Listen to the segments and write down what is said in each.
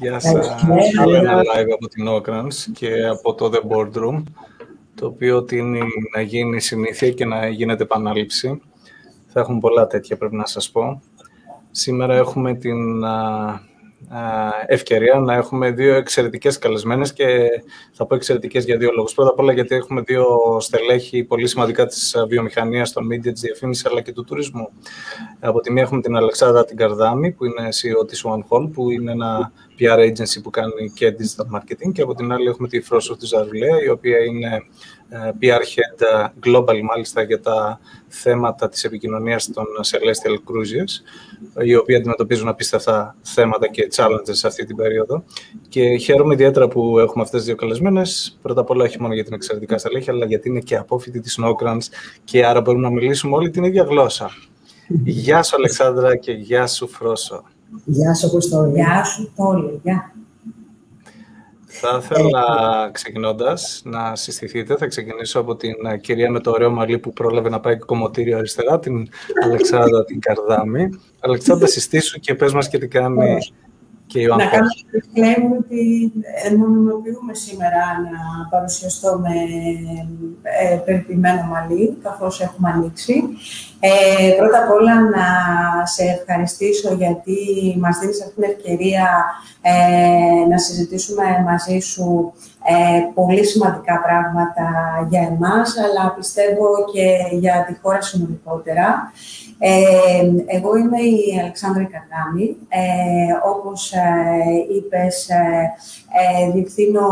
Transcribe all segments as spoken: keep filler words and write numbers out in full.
Γεια σας. Άλλο ένα live από την Νόκραν και από το The Boardroom, το οποίο τείνει να γίνει συνήθεια και να γίνεται επανάληψη. Θα έχουμε πολλά τέτοια, πρέπει να σας πω. Σήμερα έχουμε την α, α, ευκαιρία να έχουμε δύο εξαιρετικές καλεσμένες και θα πω εξαιρετικές για δύο λόγους. Πρώτα απ' όλα γιατί έχουμε δύο στελέχη πολύ σημαντικά της βιομηχανίας, των media, της διαφήμισης αλλά και του τουρισμού. Από τη μία έχουμε την Αλεξάνδρα την Καρδάμη, που είναι σι ι ο της One Hall, που είναι ένα πι αρ agency που κάνει και digital marketing, και από την άλλη έχουμε τη Φρόσω Δεζαρουλέα, η οποία είναι πι αρ head global, μάλιστα, για τα θέματα της επικοινωνίας των Celestyal Cruises, οι οποίοι αντιμετωπίζουν απίστευτα θέματα και challenges σε αυτή την περίοδο. Και χαίρομαι ιδιαίτερα που έχουμε αυτές τις δύο καλεσμένες. Πρώτα απ' όλα, όχι μόνο για την εξαιρετικά στελέχη, αλλά γιατί είναι και απόφοιτοι της Νόκραν και άρα μπορούμε να μιλήσουμε όλη την ίδια γλώσσα. Γεια σου, Αλεξάνδρα, και γεια σου, Φρόσω. Γεια σου, Κωνσταντίνο. Γεια σου, Πόλη. Γεια. Θα ήθελα, ξεκινώντας, να συστηθείτε. Θα ξεκινήσω από την κυρία με το ωραίο μαλλί που πρόλαβε να πάει κομμωτήριο αριστερά, την Αλεξάνδρα την Καρδάμη. Αλεξάνδρα, συστήσου και πες μας και τι κάνει και η Ιωάννα. Να κάνω το disclaimer ότι νομιμοποιούμε σήμερα να παρουσιαστώ με ε, περιποιημένο μαλλί, καθώς έχουμε ανοίξει. Ε, πρώτα απ' όλα να σε ευχαριστήσω γιατί μας δίνεις αυτή την ευκαιρία ε, να συζητήσουμε μαζί σου ε, πολύ σημαντικά πράγματα για εμάς, αλλά πιστεύω και για τη χώρα συνολικότερα. Ε, εγώ είμαι η Αλεξάνδρα Καρδάμη, ε, όπως ε, είπες, ε, διευθύνω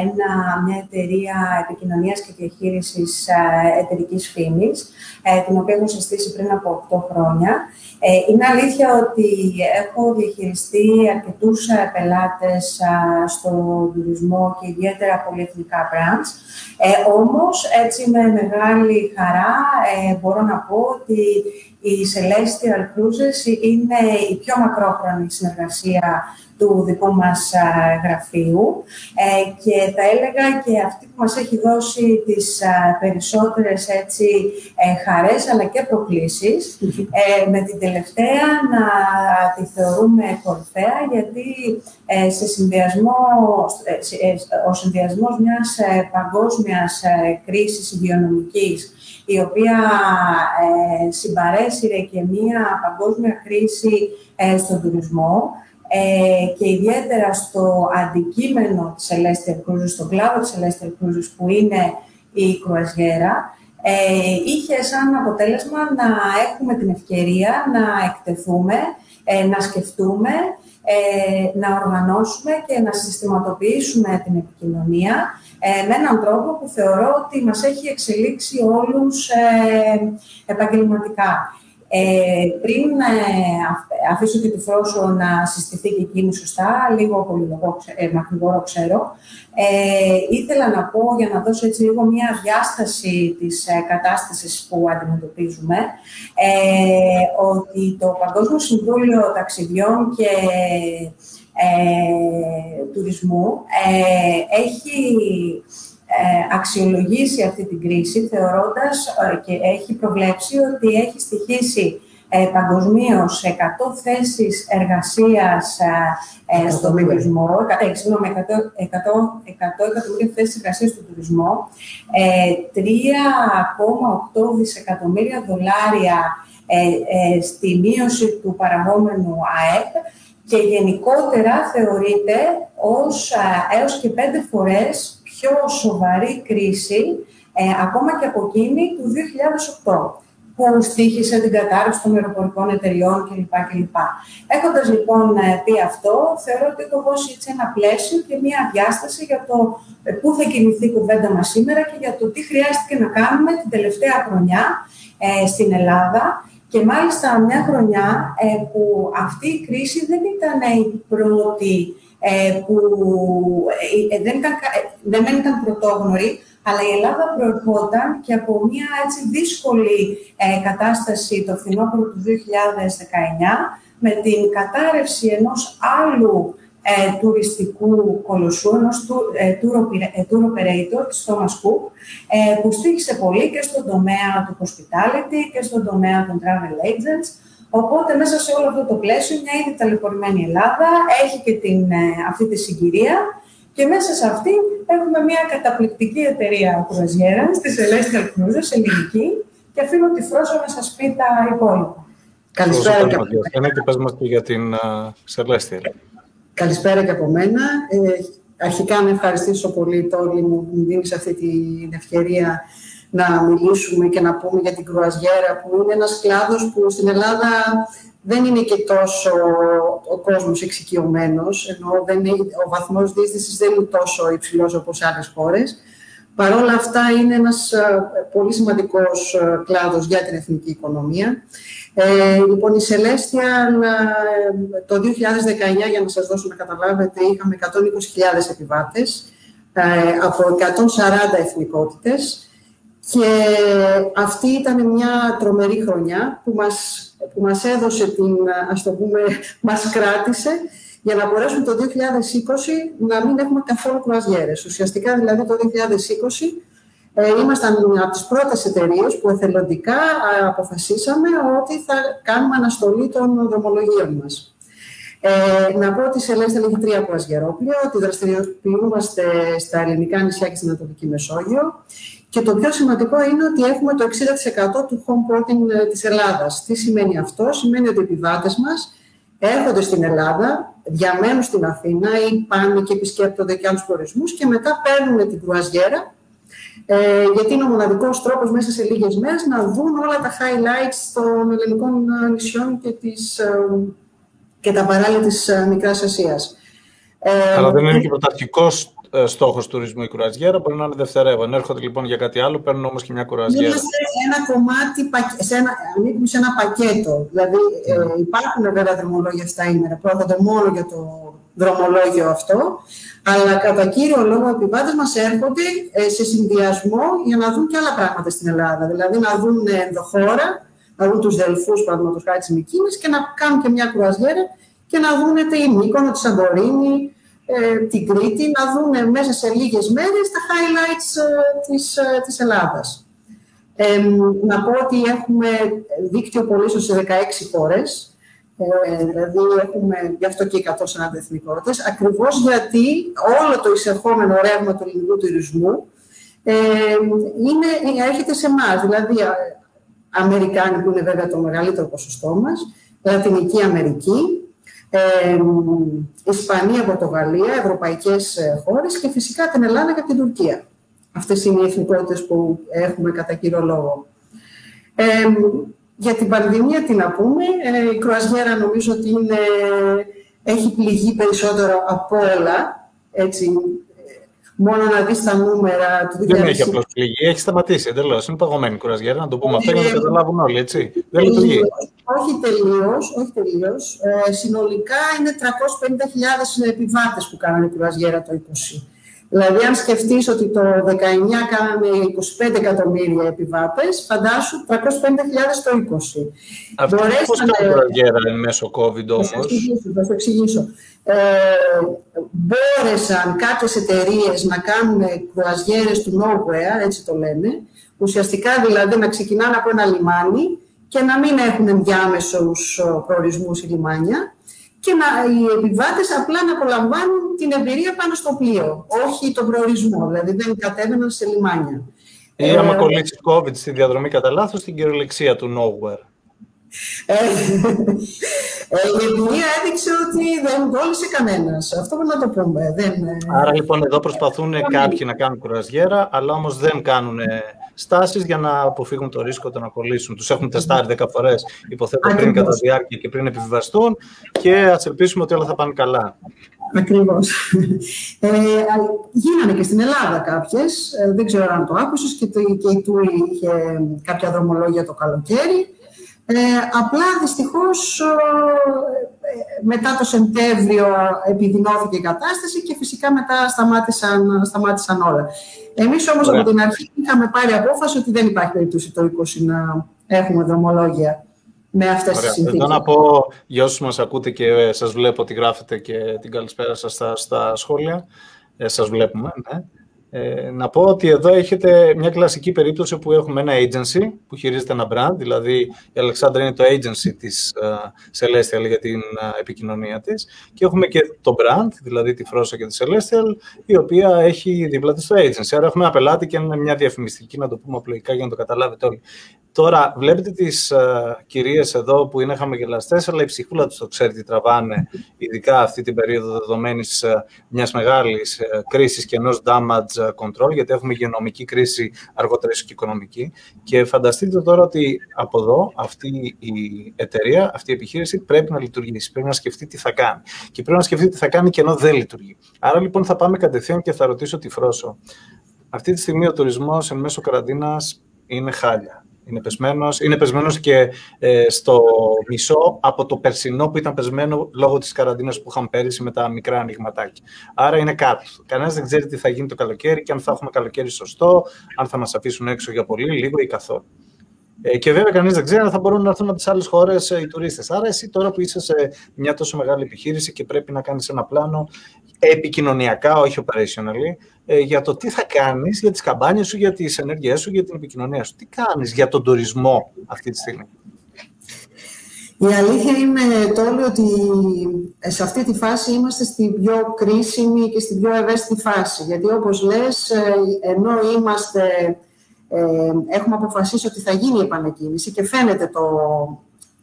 ένα, μια εταιρεία επικοινωνίας και διαχείρισης ε, εταιρικής φήμης, ε, την οποία έχω συστήσει πριν από οκτώ χρόνια. Ε, είναι αλήθεια ότι έχω διαχειριστεί αρκετούς ε, πελάτες ε, στον τουρισμό και ιδιαίτερα πολυεθνικά brands, ε, όμως έτσι με μεγάλη χαρά ε, μπορώ να πω ότι η Celestyal Cruises είναι η πιο μακρόχρονη συνεργασία του δικού μας α, γραφείου ε, και θα έλεγα και αυτή που μας έχει δώσει τις α, περισσότερες έτσι, ε, χαρές αλλά και προκλήσεις, ε, με την τελευταία να τη θεωρούμε κορυφαία, γιατί ε, σε συνδυασμό, ε, ο συνδυασμός μιας ε, παγκόσμιας ε, κρίσης υγειονομικής, η οποία ε, συμπαρέσυρε και μία παγκόσμια κρίση ε, στον τουρισμό, ε, και ιδιαίτερα στο αντικείμενο της Celestyal Cruises, στον κλάδο της Celestyal Cruises, που είναι η κρουαζιέρα, ε, είχε σαν αποτέλεσμα να έχουμε την ευκαιρία να εκτεθούμε, ε, να σκεφτούμε, ε, να οργανώσουμε και να συστηματοποιήσουμε την επικοινωνία Ε, με έναν τρόπο που θεωρώ ότι μας έχει εξελίξει όλους ε, επαγγελματικά. Ε, πριν ε, αφήσω και τη Φρόσω να συστηθεί και εκείνη σωστά, λίγο πολύ ε, μακρυγόρο ξέρω, ε, ήθελα να πω, για να δώσω έτσι λίγο μια διάσταση της ε, κατάστασης που αντιμετωπίζουμε, ε, ότι το Παγκόσμιο Συμβούλιο Ταξιδιών και Ε, τουρισμού ε, έχει ε, αξιολογήσει αυτή την κρίση, θεωρώντας ε, και έχει προβλέψει ότι έχει στοιχήσει ε, παγκοσμίως εκατό θέσεις εργασίας ε, στον τουρισμό, ε, συγγνώμη, εκατό εκατομμύρια θέσεις εργασίας στον τουρισμό, ε, τρία κόμμα οκτώ δισεκατομμύρια δολάρια ε, ε, στη μείωση του παραγόμενου ΑΕΠ, και γενικότερα θεωρείται ως, α, έως και πέντε φορές πιο σοβαρή κρίση, ε, ακόμα και από εκείνη του δύο χιλιάδες οκτώ, που στοίχησε την κατάρρευση των αεροπορικών εταιριών κλπ. κλπ. Έχοντας λοιπόν πει αυτό, θεωρώ ότι έχω δώσει έτσι ένα πλαίσιο και μια διάσταση για το πού θα κινηθεί η κουβέντα μας σήμερα και για το τι χρειάστηκε να κάνουμε την τελευταία χρονιά ε, στην Ελλάδα. Και μάλιστα μια χρονιά ε, που αυτή η κρίση δεν ήταν η πρώτη, ε, που ε, δεν, ήταν, δεν ήταν πρωτόγνωρη, αλλά η Ελλάδα προερχόταν και από μια έτσι δύσκολη ε, κατάσταση το φθινόπωρο του δύο χιλιάδες δεκαεννιά, με την κατάρρευση ενός άλλου ε, τουριστικού κολοσσού, ενός του, ε, tour operator, της Thomas Cook, ε, που στήχησε πολύ και στον τομέα του hospitality και στον τομέα των travel agents, Οπότε, μέσα σε όλο αυτό το πλαίσιο, μια ήδη ταλαιπωρημένη Ελλάδα έχει και την, αυτή τη συγκυρία και μέσα σε αυτή έχουμε μια καταπληκτική εταιρεία κρουαζιέρα, στη Celestyal Cruises, ελληνική, και αφήνω τη Φρόσω να σας πει τα υπόλοιπα. Καλησπέρα και από μένα. Και πες μας και για την Celestyal. Καλησπέρα και από μένα. Αρχικά, να ευχαριστήσω πολύ Τόλη μου που μου δίνεις αυτή την ευκαιρία να μιλήσουμε και να πούμε για την κρουαζιέρα, που είναι ένας κλάδος που στην Ελλάδα δεν είναι και τόσο ο κόσμος εξοικειωμένος, ενώ δεν είναι, ο βαθμός διείσδυσης δεν είναι τόσο υψηλός όπως σε άλλες χώρες. Παρ' όλα αυτά, είναι ένας πολύ σημαντικός κλάδος για την εθνική οικονομία. Ε, λοιπόν, η Celestyal το δύο χιλιάδες δεκαεννιά, για να σας δώσω να καταλάβετε, είχαμε εκατόν είκοσι χιλιάδες επιβάτες από εκατόν σαράντα εθνικότητες. Και αυτή ήταν μια τρομερή χρονιά που μας, που μας έδωσε την, ας το πούμε, μας κράτησε για να μπορέσουμε το δύο χιλιάδες είκοσι να μην έχουμε καθόλου κρουαζιέρες. Ουσιαστικά, δηλαδή, το δύο χιλιάδες είκοσι ε, ήμασταν από τις πρώτες εταιρείες που εθελοντικά αποφασίσαμε ότι θα κάνουμε αναστολή των δρομολογίων μας. Ε, να πω ότι η Celestyal έχει τρία κρουαζιερόπλοια, ότι δραστηριοποιούμαστε στα ελληνικά νησιά και στην Ανατολική Μεσόγειο. Και το πιο σημαντικό είναι ότι έχουμε το εξήντα τοις εκατό του home porting της Ελλάδας. Τι σημαίνει αυτό? Σημαίνει ότι οι επιβάτες μας έρχονται στην Ελλάδα, διαμένουν στην Αθήνα ή πάνε και επισκέπτονται και άλλους προορισμούς και μετά παίρνουν την κρουαζιέρα, ε, γιατί είναι ο μοναδικός τρόπος μέσα σε λίγες μέρες να δουν όλα τα highlights των ελληνικών νησιών και, τις, ε, και τα παράλια της Μικράς Ασίας. Ε, Αλλά δεν είναι και πρωταρχικός στόχος τουρισμού η κρουαζιέρα, μπορεί να είναι δευτερεύον. Έρχονται λοιπόν για κάτι άλλο, παίρνουν όμως και μια κρουαζιέρα. Είμαστε ένα κομμάτι, σε ένα, ανήκουμε σε ένα πακέτο. Δηλαδή, ε, υπάρχουν βέβαια δρομολόγια αυτά ημέρα, πρόκειται μόνο για το δρομολόγιο αυτό. Αλλά κατά κύριο λόγο, οι επιβάτες μας έρχονται ε, σε συνδυασμό για να δουν και άλλα πράγματα στην Ελλάδα. Δηλαδή, να δουν ενδοχώρα, να δουν τους Δελφούς, παραδείγματος χάρη της Μυκήνης, και να κάνουν και μια κρουαζιέρα και να δουν την Μύκονο, τη Σαντορίνη, την Κρήτη, να δουν μέσα σε λίγες μέρες τα highlights της, της Ελλάδας. Ε, να πω ότι έχουμε δίκτυο πωλήσεων σε δεκαέξι χώρες, ε, δηλαδή έχουμε γι' αυτό και εκατόν σαράντα εθνικότητες, ακριβώς γιατί όλο το εισερχόμενο ρεύμα του ελληνικού τουρισμού ε, είναι, έρχεται σε εμάς. Δηλαδή, Αμερικάνοι που είναι βέβαια το μεγαλύτερο ποσοστό μας, Λατινική Αμερική, Ε, Ισπανία, Πορτογαλία, ευρωπαϊκές χώρες και φυσικά την Ελλάδα και την Τουρκία. Αυτές είναι οι εθνικότητες που έχουμε κατά κύριο λόγο. Ε, για την πανδημία, τι να πούμε, ε, η κρουαζιέρα νομίζω ότι είναι, έχει πληγεί περισσότερο από όλα. Έτσι, μόνο να δεις τα νούμερα του δύο χιλιάδες είκοσι. Δεν έχει απλώς πληγεί, έχει σταματήσει εντελώς. Είναι παγωμένη η κρουαζιέρα, να το πούμε αυτό για να το καταλάβουν όλοι, έτσι. Δεν λειτουργεί. Όχι τελείως, όχι τελείως. Ε, συνολικά είναι τριακόσιες πενήντα χιλιάδες επιβάτες που κάνανε κρουαζιέρα το είκοσι. Δηλαδή, αν σκεφτείς ότι το δεκαεννιά κάνανε είκοσι πέντε εκατομμύρια επιβάτες, φαντάσου τριακόσιες πενήντα χιλιάδες το είκοσι. Αυτή Μπορέσανε... πώς κάνει κρουαζιέρα εν μέσω COVID όμως? Θα σου εξηγήσω. Θα σου εξηγήσω. Ε, μπόρεσαν κάποιες εταιρείες να κάνουν κρουαζιέρες του nowhere, έτσι το λένε, ουσιαστικά δηλαδή να ξεκινάνε από ένα λιμάνι και να μην έχουν διάμεσους προορισμούς ή λιμάνια, και να, οι επιβάτες απλά να απολαμβάνουν την εμπειρία πάνω στο πλοίο, όχι τον προορισμό, δηλαδή δεν κατέβαιναν σε λιμάνια. Ή άμα ε, κολλήσει COVID στη διαδρομή κατά λάθος, στην κυριολεξία του nowhere. Η εμπειρία έδειξε ότι δεν κόλλησε κανένας. Αυτό πρέπει να το πούμε. Δεν... Άρα λοιπόν εδώ προσπαθούν κάποιοι να κάνουν κρουαζιέρα, αλλά όμως δεν κάνουν στάσεις για να αποφύγουν το ρίσκο το να κολλήσουν. Τους έχουν τεστάρει δέκα φορές, υποθέτω, πριν κατά διάρκεια και πριν επιβιβαστούν, και ας ελπίσουμε ότι όλα θα πάνε καλά. Ακριβώς. Ε, γίνανε και στην Ελλάδα κάποιες, δεν ξέρω αν το άκουσες, και, το, και η Τούρη είχε κάποια δρομολόγια το καλοκαίρι. Ε, απλά, δυστυχώς, μετά το Σεπτέμβριο επιδεινώθηκε η κατάσταση και φυσικά μετά σταμάτησαν, σταμάτησαν όλα. Εμείς όμως yeah. από την αρχή είχαμε πάρει απόφαση ότι δεν υπάρχει περίπτωση το είκοσι να έχουμε δρομολόγια με αυτές Ωραία. τις συνθήκες. Εδώ να πω για όσους μας ακούτε και σας βλέπω ότι γράφετε και την καλησπέρα σας στα, στα σχόλια. Ε, σας βλέπουμε, ναι. Ε, να πω ότι εδώ έχετε μια κλασική περίπτωση που έχουμε ένα agency που χειρίζεται ένα brand, δηλαδή η Αλεξάνδρα είναι το agency της uh, Celestyal για την uh, επικοινωνία της και έχουμε και το brand, δηλαδή τη Φρόσω και τη Celestyal, η οποία έχει δίπλα της το agency. Άρα έχουμε ένα πελάτη και μια διαφημιστική, να το πούμε απλοϊκά για να το καταλάβετε όλοι. Τώρα βλέπετε τις uh, κυρίες εδώ που είναι χαμογελαστές, αλλά η ψυχούλα τους το ξέρει τι τραβάνε, ειδικά αυτή την περίοδο δεδομένης uh, μιας μεγάλης uh, κρίσης και ενός damage control, γιατί έχουμε υγειονομική κρίση, αργότερα ίσως και οικονομική. Και φανταστείτε τώρα ότι από εδώ αυτή η εταιρεία, αυτή η επιχείρηση πρέπει να λειτουργήσει, πρέπει να σκεφτεί τι θα κάνει. Και πρέπει να σκεφτεί τι θα κάνει και ενώ δεν λειτουργεί. Άρα λοιπόν θα πάμε κατευθείαν και θα ρωτήσω τη Φρόσω. Αυτή τη στιγμή ο τουρισμός εν μέσω καραντίνας είναι χάλια. Είναι πεσμένος, είναι πεσμένος και ε, στο μισό από το περσινό που ήταν πεσμένο λόγω της καραντίνας που είχαμε πέρυσι με τα μικρά ανοιγματάκια. Άρα είναι κάτω. Κανένας δεν ξέρει τι θα γίνει το καλοκαίρι και αν θα έχουμε καλοκαίρι σωστό, αν θα μας αφήσουν έξω για πολύ, λίγο ή καθόλου. Ε, και βέβαια κανείς δεν ξέρει αν θα μπορούν να έρθουν από τις άλλες χώρες οι τουρίστες. Άρα εσύ τώρα που είσαι σε μια τόσο μεγάλη επιχείρηση και πρέπει να κάνεις ένα πλάνο επικοινωνιακά, όχι operationally, για το τι θα κάνεις για τις καμπάνιες σου, για τις ενέργειές σου, για την επικοινωνία σου. Τι κάνεις για τον τουρισμό αυτή τη στιγμή? Η αλήθεια είναι, Τόλη, ότι σε αυτή τη φάση είμαστε στην πιο κρίσιμη και στην πιο ευαίσθητη φάση. Γιατί όπως λες, ενώ είμαστε, ε, έχουμε αποφασίσει ότι θα γίνει η επανεκκίνηση και φαίνεται το...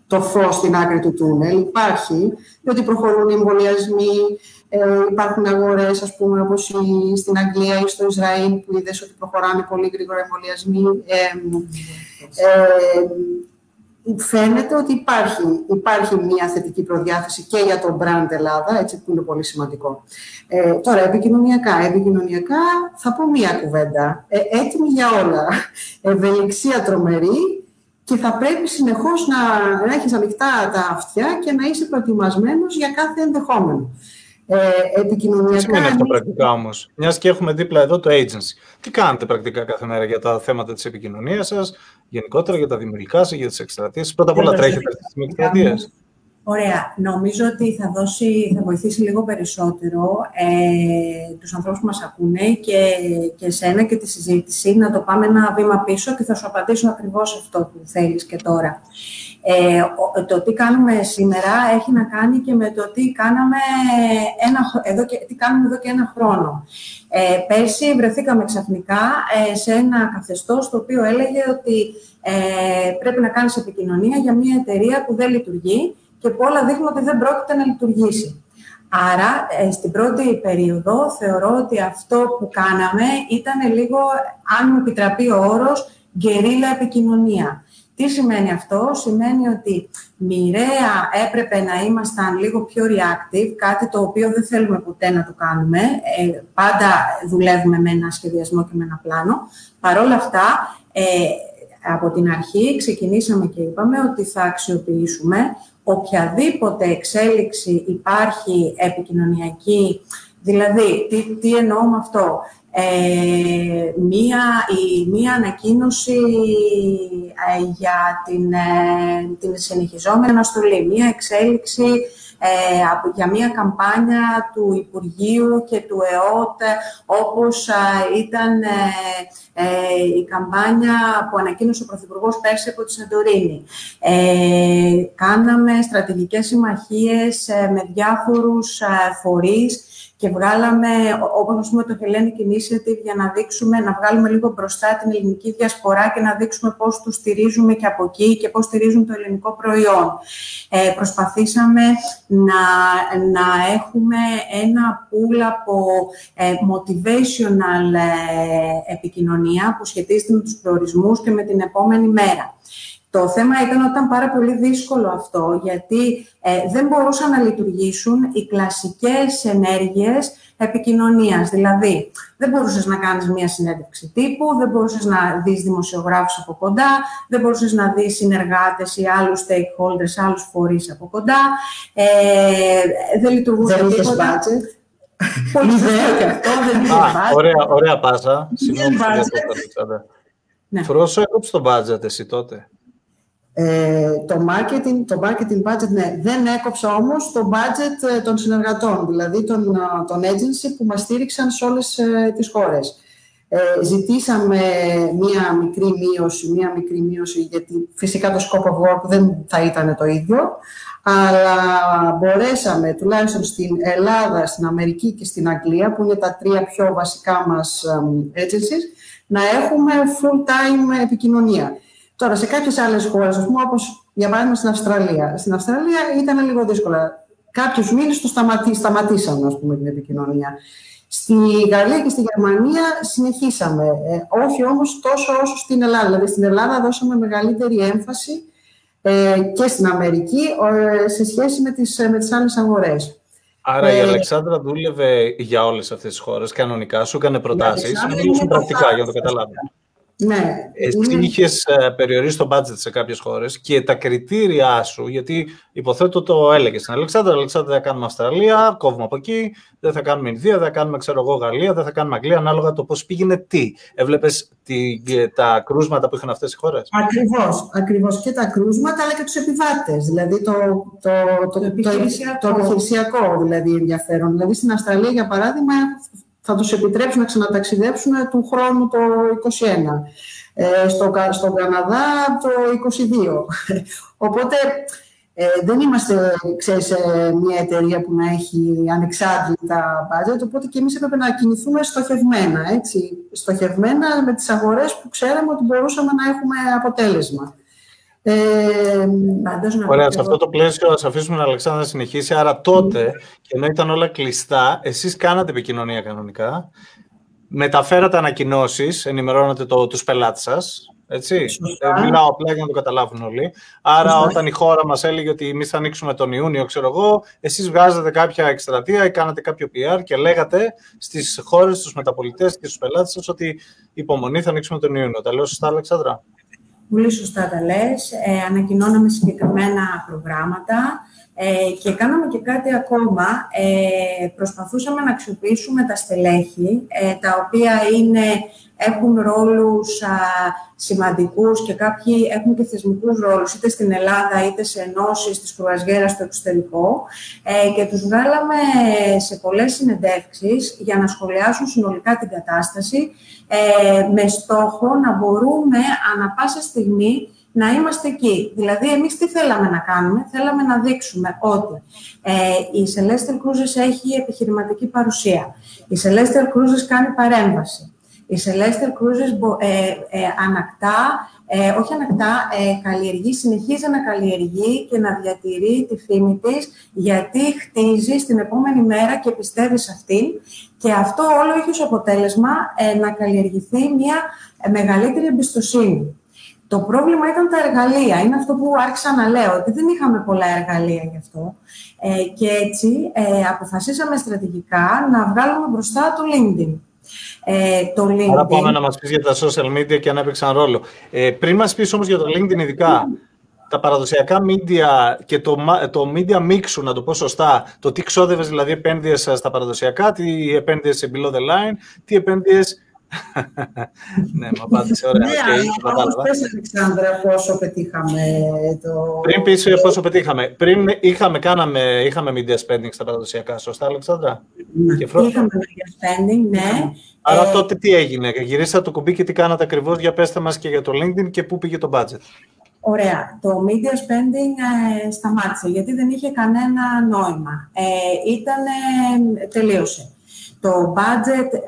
το φως στην άκρη του τούνελ υπάρχει, διότι προχωρούν οι εμβολιασμοί, ε, υπάρχουν αγορές, ας πούμε, όπως η, στην Αγγλία ή στο Ισραήλ, που είδες ότι προχωράνε πολύ γρήγορα εμβολιασμοί. Ε, ε, φαίνεται ότι υπάρχει, υπάρχει μια θετική προδιάθεση και για τον brand Ελλάδα, έτσι, που είναι πολύ σημαντικό. Ε, τώρα, επικοινωνιακά. Επικοινωνιακά θα πω μία κουβέντα. Ε, έτοιμη για όλα. Ευελιξία τρομερή. Και θα πρέπει συνεχώς να, να έχεις ανοιχτά τα αυτιά και να είσαι προετοιμασμένος για κάθε ενδεχόμενο. Ε, επικοινωνιακά... Τι σημαίνει αυτό πρακτικά όμως? Μιας και έχουμε δίπλα εδώ το agency. Τι κάνετε πρακτικά κάθε μέρα για τα θέματα της επικοινωνίας σας, γενικότερα για τα δημιουργικά σας, για τις εκστρατείες? Πρώτα απ' όλα τρέχετε στις εκστρατείες. Ωραία. Νομίζω ότι θα, δώσει, θα βοηθήσει λίγο περισσότερο ε, τους ανθρώπους που μας ακούνε και, και εσένα και τη συζήτηση να το πάμε ένα βήμα πίσω και θα σου απαντήσω ακριβώς αυτό που θέλεις και τώρα. Ε, το τι κάνουμε σήμερα έχει να κάνει και με το τι κάναμε ένα, εδώ και, τι κάνουμε εδώ και ένα χρόνο. Ε, πέρσι βρεθήκαμε ξαφνικά ε, σε ένα καθεστώς το οποίο έλεγε ότι ε, πρέπει να κάνεις επικοινωνία για μια εταιρεία που δεν λειτουργεί και που όλα δείχνουν ότι δεν πρόκειται να λειτουργήσει. Άρα, ε, στην πρώτη περίοδο, θεωρώ ότι αυτό που κάναμε ήταν λίγο, αν μου επιτραπεί ο όρος, γκερίλα επικοινωνία. Τι σημαίνει αυτό? Σημαίνει ότι μοιραία έπρεπε να ήμασταν λίγο πιο reactive, κάτι το οποίο δεν θέλουμε ποτέ να το κάνουμε. Ε, πάντα δουλεύουμε με ένα σχεδιασμό και με ένα πλάνο. Παρ' όλα αυτά, ε, από την αρχή ξεκινήσαμε και είπαμε ότι θα αξιοποιήσουμε οποιαδήποτε εξέλιξη υπάρχει επικοινωνιακή. Δηλαδή, τι, τι εννοώ με αυτό? Ε, μία, η, μία ανακοίνωση ε, για την, ε, την συνεχιζόμενη αναστολή, μία εξέλιξη ε, από, για μία καμπάνια του Υπουργείου και του ΕΟΤ, όπως ε, ήταν ε, ε, η καμπάνια που ανακοίνωσε ο Πρωθυπουργός πέρσι από τη Σαντορίνη. Ε, κάναμε στρατηγικές συμμαχίες ε, με διάφορους ε, φορείς και βγάλαμε, όπως ας πούμε, το Hellenic Initiative για να δείξουμε, να βγάλουμε λίγο μπροστά την ελληνική διασπορά και να δείξουμε πώς τους στηρίζουμε και από εκεί και πώς στηρίζουν το ελληνικό προϊόν. Ε, προσπαθήσαμε να, να έχουμε ένα pool από ε, motivational ε, επικοινωνία που σχετίζεται με τους προορισμούς και με την επόμενη μέρα. Το θέμα ήταν ότι ήταν πάρα πολύ δύσκολο αυτό, γιατί ε, δεν μπορούσαν να λειτουργήσουν οι κλασικές ενέργειες επικοινωνίας. Δηλαδή, δεν μπορούσες να κάνεις μία συνέντευξη τύπου, δεν μπορούσες να δεις δημοσιογράφους από κοντά, δεν μπορούσες να δεις συνεργάτες ή άλλους stakeholders, άλλους φορείς από κοντά, ε, δεν λειτουργούσε τίποτα. Πολύ και αυτό, δεν ah, ωραία, ωραία πάσα. Συγγνώμη, Φρόσω, έκοψε το budget εσύ τότε. Ε, το, marketing, το marketing budget, ναι. Δεν έκοψα όμως το budget των συνεργατών, δηλαδή των, των agency που μας στήριξαν σε όλες ε, τις χώρες. Ε, ζητήσαμε μία μικρή μείωση, μία μικρή μείωση, γιατί φυσικά το scope of work δεν θα ήταν το ίδιο, αλλά μπορέσαμε, τουλάχιστον στην Ελλάδα, στην Αμερική και στην Αγγλία, που είναι τα τρία πιο βασικά μας agencies, να έχουμε full-time επικοινωνία. Τώρα, σε κάποιες άλλες χώρες, όπως για παράδειγμα στην Αυστραλία, στην Αυστραλία ήταν λίγο δύσκολα. Κάποιους μήνες το σταματή, σταματήσαμε, ας πούμε, την επικοινωνία. Στη Γαλλία και στη Γερμανία συνεχίσαμε, ε, όχι όμως τόσο όσο στην Ελλάδα. Δηλαδή, στην Ελλάδα δώσαμε μεγαλύτερη έμφαση ε, και στην Αμερική ε, σε σχέση με τις, με τις άλλες αγορές. Άρα ε, η Αλεξάνδρα δούλευε για όλες αυτές τις χώρες, κανονικά, σου έκανε προτάσεις, μιλούσαν πρακτικά για να το καταλάβουμε. Ναι, εσύ είναι... είχες ε, περιορίσει το budget σε κάποιες χώρες και τα κριτήρια σου, γιατί υποθέτω το έλεγες στην Αλεξάνδρα, Αλεξάνδρα δεν θα κάνουμε Αυστραλία, κόβουμε από εκεί, δεν θα κάνουμε Ινδία, δεν θα κάνουμε ξέρω εγώ Γαλλία, δεν θα κάνουμε Αγγλία, ανάλογα το πώς πήγαινε τι. Έβλεπες τι, τα κρούσματα που είχαν αυτές οι χώρες. Ακριβώς, ακριβώς και τα κρούσματα αλλά και τους επιβάτες, δηλαδή το, το, το, το, επιχειρησιακό. το επιχειρησιακό δηλαδή ενδιαφέρον. Δηλαδή στην Αυστραλία για παράδειγμα θα τους επιτρέψουν να ξαναταξιδέψουν του χρόνου το είκοσι ένα. Ε, στο, στον Καναδά το είκοσι δύο. Οπότε ε, δεν είμαστε, ξέρεις, μια εταιρεία που να έχει ανεξάρτητα budget, οπότε και εμείς έπρεπε να κινηθούμε στοχευμένα, έτσι. Στοχευμένα με τις αγορές που ξέραμε ότι μπορούσαμε να έχουμε αποτέλεσμα. Ε, Ωραία, σε αυτό το πλαίσιο ας αφήσουμε την Αλεξάνδρα να συνεχίσει. Άρα τότε, και ενώ ήταν όλα κλειστά, εσείς κάνατε επικοινωνία κανονικά, μεταφέρατε ανακοινώσεις, ενημερώνατε το, τους πελάτες σας, έτσι. Ε, μιλάω απλά για να το καταλάβουν όλοι. Άρα Σωστά. όταν η χώρα μας έλεγε ότι εμείς θα ανοίξουμε τον Ιούνιο, ξέρω εγώ, εσείς βγάζατε κάποια εκστρατεία ή κάνατε κάποιο πι αρ και λέγατε στις χώρες, στους μεταπολιτές και στους πελάτες σας ότι υπομονή, θα ανοίξουμε τον Ιούνιο. Τα λέω σωστά, Αλεξάνδρα? Πολύ σωστά τα λες. Ε, ανακοινώναμε συγκεκριμένα προγράμματα ε, και κάναμε και κάτι ακόμα. Ε, προσπαθούσαμε να αξιοποιήσουμε τα στελέχη, ε, τα οποία είναι, έχουν ρόλους α, σημαντικούς και κάποιοι έχουν και θεσμικούς ρόλους, είτε στην Ελλάδα είτε σε ενώσεις της κρουαζιέρας στο εξωτερικό, ε, και τους βγάλαμε σε πολλές συνεντεύξεις για να σχολιάσουν συνολικά την κατάσταση, ε, με στόχο να μπορούμε ανα πάσα στιγμή να είμαστε εκεί. Δηλαδή, εμείς τι θέλαμε να κάνουμε? Θέλαμε να δείξουμε ότι ε, η Celestyal Cruises έχει επιχειρηματική παρουσία. Η Celestyal Cruises κάνει παρέμβαση. Η Celestyal Cruises ε, ε, ανακτά, ε, όχι ανακτά, ε, καλλιεργεί, συνεχίζει να καλλιεργεί και να διατηρεί τη φήμη της, γιατί χτίζει στην επόμενη μέρα και πιστεύει σε αυτήν. Και αυτό όλο έχει ως αποτέλεσμα ε, να καλλιεργηθεί μια μεγαλύτερη εμπιστοσύνη. Το πρόβλημα ήταν τα εργαλεία. Είναι αυτό που άρχισα να λέω, ότι δεν είχαμε πολλά εργαλεία γι' αυτό. Ε, και έτσι ε, αποφασίσαμε στρατηγικά να βγάλουμε μπροστά το LinkedIn. Ε, το LinkedIn. Άρα πάμε να μας πεις για τα social media και αν έπαιξαν ρόλο. Ε, πριν μας πεις όμως για το LinkedIn ειδικά, τα παραδοσιακά media και το, το media mix σου, να το πω σωστά, το τι ξόδευες, δηλαδή επένδυες στα παραδοσιακά, τι επένδυες σε below the line, τι επένδυες... ναι, μου απάντησε ωραία. Αλεξάνδρα, πόσο πετύχαμε το... Πριν πεις πόσο πετύχαμε. Πριν είχαμε, κάναμε, είχαμε media spending στα παραδοσιακά, σωστά, Αλεξάνδρα? Είχαμε media spending, ναι. Άρα τότε τι έγινε? Γυρίσατε το κουμπί και τι κάνατε ακριβώς? Για πέστε μας και για το LinkedIn και πού πήγε το budget. Ωραία. Το media spending ε, σταμάτησε, γιατί δεν είχε κανένα νόημα. Ε, ήτανε, τελείωσε. Το budget,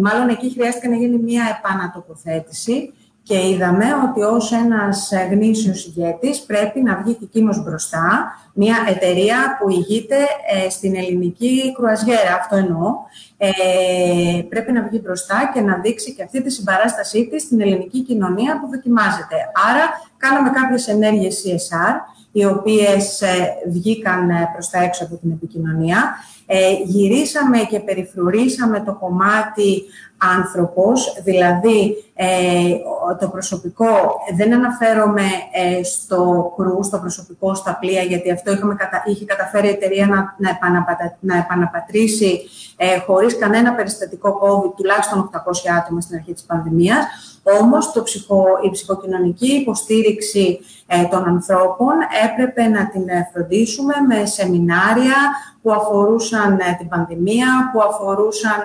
μάλλον εκεί χρειάστηκε να γίνει μια επανατοποθέτηση και είδαμε ότι ως ένας γνήσιος ηγέτης πρέπει να βγει και εκείνος μπροστά, μια εταιρεία που ηγείται ε, στην ελληνική κρουαζιέρα, αυτό εννοώ, ε, πρέπει να βγει μπροστά και να δείξει και αυτή τη συμπαράστασή της στην ελληνική κοινωνία που δοκιμάζεται. Άρα, κάναμε κάποιες ενέργειες σι ες αρ, οι οποίες βγήκαν προς τα έξω από την επικοινωνία. Ε, γυρίσαμε και περιφρουρήσαμε το κομμάτι άνθρωπος, δηλαδή ε, το προσωπικό, δεν αναφέρομαι ε, στο κρού, στο προσωπικό, στα πλοία, γιατί αυτό είχαμε, είχε καταφέρει η εταιρεία να, να, επαναπατα, να επαναπατρίσει ε, χωρίς χωρίς κανένα περιστατικό COVID, τουλάχιστον οκτακόσια άτομα στην αρχή της πανδημίας. Όμως το ψυχο, η ψυχοκοινωνική υποστήριξη ε, των ανθρώπων έπρεπε να την φροντίσουμε με σεμινάρια που αφορούσαν ε, την πανδημία, που αφορούσαν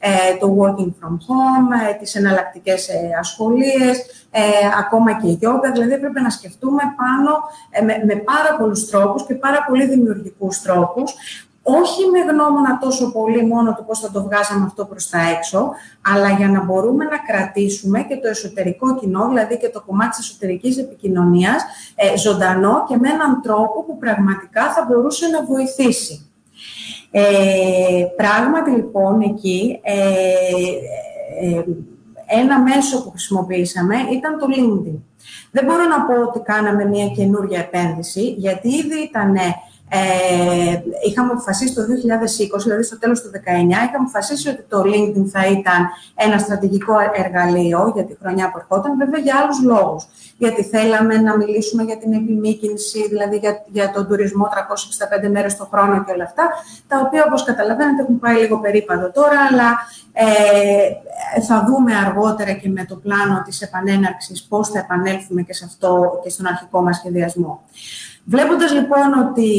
ε, ε, το working from home, ε, τις εναλλακτικές ε, ασχολίες, ε, ακόμα και γιόγκα. Δηλαδή έπρεπε να σκεφτούμε πάνω ε, με, με πάρα πολλούς τρόπους και πάρα πολύ δημιουργικούς τρόπους, όχι με γνώμονα τόσο πολύ μόνο το πώς θα το βγάζαμε αυτό προς τα έξω, αλλά για να μπορούμε να κρατήσουμε και το εσωτερικό κοινό, δηλαδή και το κομμάτι της εσωτερικής επικοινωνίας, ε, ζωντανό και με έναν τρόπο που πραγματικά θα μπορούσε να βοηθήσει. Ε, πράγματι, λοιπόν, εκεί ε, ε, ένα μέσο που χρησιμοποιήσαμε ήταν το LinkedIn. Δεν μπορώ να πω ότι κάναμε μια καινούργια επένδυση, γιατί ήδη ήταν... Ε, είχαμε αποφασίσει το δύο χιλιάδες είκοσι, δηλαδή στο τέλος του δύο χιλιάδες δεκαεννιά, είχαμε αποφασίσει ότι το LinkedIn θα ήταν ένα στρατηγικό εργαλείο για τη χρονιά που ερχόταν, βέβαια για άλλους λόγους. Γιατί θέλαμε να μιλήσουμε για την επιμήκυνση, δηλαδή για, για τον τουρισμό τριακόσιες εξήντα πέντε μέρες το χρόνο και όλα αυτά, τα οποία, όπως καταλαβαίνετε, έχουν πάει λίγο περίπατο τώρα, αλλά ε, θα δούμε αργότερα και με το πλάνο της επανέναρξης πώς θα επανέλθουμε και σε αυτό και στον αρχικό μας σχεδιασμό. Βλέποντας λοιπόν ότι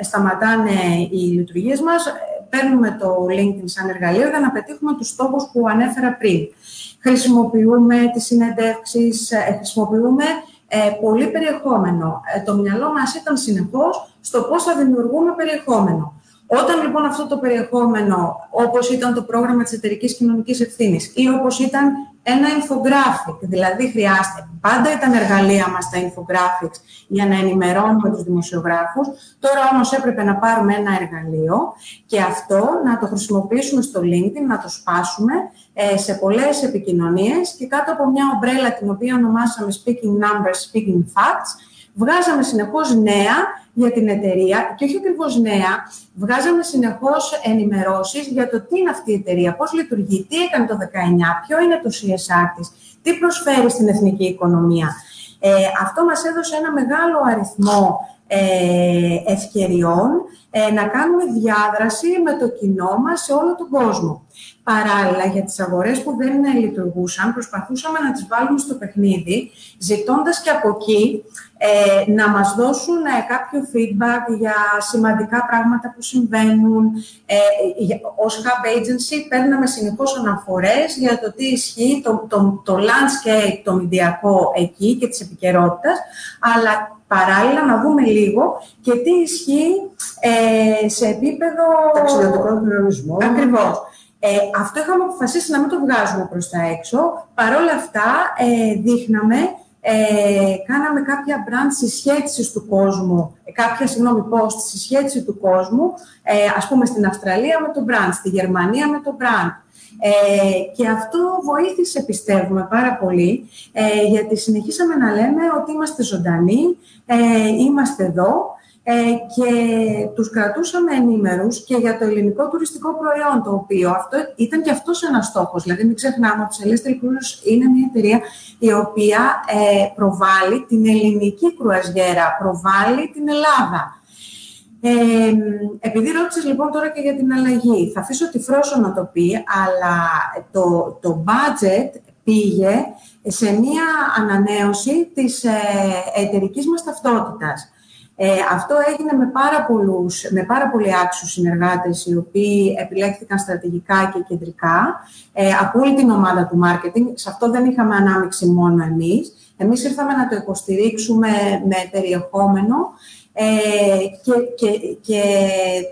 σταματάνε οι λειτουργίες μας, παίρνουμε το LinkedIn σαν εργαλείο για να πετύχουμε τους στόχους που ανέφερα πριν. Χρησιμοποιούμε τις συνεντεύξεις, χρησιμοποιούμε ε, πολύ περιεχόμενο. Το μυαλό μας ήταν συνεχώς στο πώς θα δημιουργούμε περιεχόμενο. Όταν λοιπόν αυτό το περιεχόμενο, όπως ήταν το πρόγραμμα της εταιρικής κοινωνικής ευθύνης ή όπως ήταν ένα infographic, δηλαδή χρειάζεται, πάντα ήταν εργαλεία μας τα infographics για να ενημερώνουμε τους δημοσιογράφους, τώρα όμως έπρεπε να πάρουμε ένα εργαλείο και αυτό να το χρησιμοποιήσουμε στο LinkedIn, να το σπάσουμε σε πολλές επικοινωνίες και κάτω από μια ομπρέλα την οποία ονομάσαμε Speaking Numbers, Speaking Facts, βγάζαμε συνεχώς νέα για την εταιρεία και όχι ακριβώς νέα, βγάζαμε συνεχώς ενημερώσεις για το τι είναι αυτή η εταιρεία, πώς λειτουργεί, τι έκανε το δύο χιλιάδες δεκαεννιά, ποιο είναι το σι ες αρ της, τι προσφέρει στην εθνική οικονομία. Ε, αυτό μας έδωσε ένα μεγάλο αριθμό ε, ευκαιριών ε, να κάνουμε διάδραση με το κοινό μας σε όλο τον κόσμο. Παράλληλα, για τις αγορές που δεν λειτουργούσαν, προσπαθούσαμε να τις βάλουμε στο παιχνίδι, ζητώντας και από εκεί ε, να μας δώσουν ε, κάποιο feedback για σημαντικά πράγματα που συμβαίνουν. Ε, ως Hub Agency παίρναμε συνεχώς αναφορές για το τι ισχύει, το, το, το landscape, το μηδιακό εκεί και της επικαιρότητας, αλλά παράλληλα να δούμε λίγο και τι ισχύει ε, σε επίπεδο... ταξιδιωτικών πληρονισμών. Ακριβώς. Ε, αυτό είχαμε αποφασίσει να μην το βγάζουμε προς τα έξω. Παρ' όλα αυτά, ε, δείχναμε, ε, κάναμε κάποια brand συσχέτιση του κόσμου, κάποια, συγγνώμη, post συσχέτιση του κόσμου, ε, ας πούμε, στην Αυστραλία με το brand, στη Γερμανία με το brand. Ε, και αυτό βοήθησε, πιστεύουμε, πάρα πολύ, ε, γιατί συνεχίσαμε να λέμε ότι είμαστε ζωντανοί, ε, είμαστε εδώ, και τους κρατούσαμε ενήμερους και για το ελληνικό τουριστικό προϊόν, το οποίο αυτό, ήταν και αυτός ένας στόχος. Δηλαδή, μην ξεχνάμε ότι η Celestyal Cruises είναι μια εταιρεία η οποία ε, προβάλλει την ελληνική κρουαζιέρα, προβάλλει την Ελλάδα. Ε, επειδή ρώτησες λοιπόν τώρα και για την αλλαγή, θα αφήσω τη Φρόσω να το πει, αλλά το, το budget πήγε σε μια ανανέωση της ε, εταιρικής μας ταυτότητας. Ε, αυτό έγινε με πάρα, πολλούς, με πάρα πολλοί άξιους συνεργάτες, οι οποίοι επιλέχθηκαν στρατηγικά και κεντρικά, ε, από όλη την ομάδα του marketing. Σε αυτό δεν είχαμε ανάμειξη μόνο εμείς. Εμείς ήρθαμε να το υποστηρίξουμε με περιεχόμενο ε, και, και, και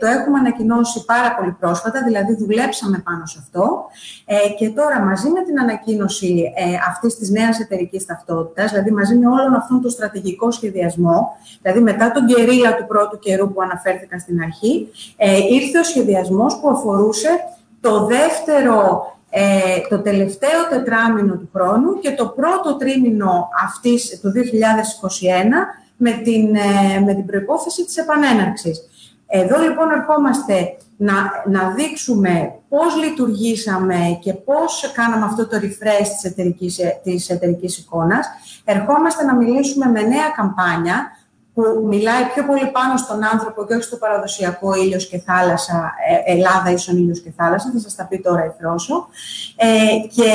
το έχουμε ανακοινώσει πάρα πολύ πρόσφατα, δηλαδή δουλέψαμε πάνω σε αυτό. Ε, και τώρα μαζί με την ανακοίνωση ε, αυτής της νέας εταιρικής ταυτότητας, δηλαδή μαζί με όλον αυτόν τον στρατηγικό σχεδιασμό, δηλαδή μετά τον κερίλα του πρώτου καιρού που αναφέρθηκα στην αρχή, ε, ήρθε ο σχεδιασμός που αφορούσε το δεύτερο... το τελευταίο τετράμινο του χρόνου και το πρώτο τρίμηνο αυτής του δύο χιλιάδες είκοσι ένα με την, με την προϋπόθεση της επανέναρξης. Εδώ λοιπόν ερχόμαστε να, να δείξουμε πώς λειτουργήσαμε και πώς κάναμε αυτό το refresh της εταιρικής, της εταιρικής εικόνας. Ερχόμαστε να μιλήσουμε με νέα καμπάνια που μιλάει πιο πολύ πάνω στον άνθρωπο και όχι στο παραδοσιακό ήλιος και θάλασσα, ε, Ελλάδα ίσον ήλιος και θάλασσα, θα σας τα πει τώρα η Φρόσω. Ε, και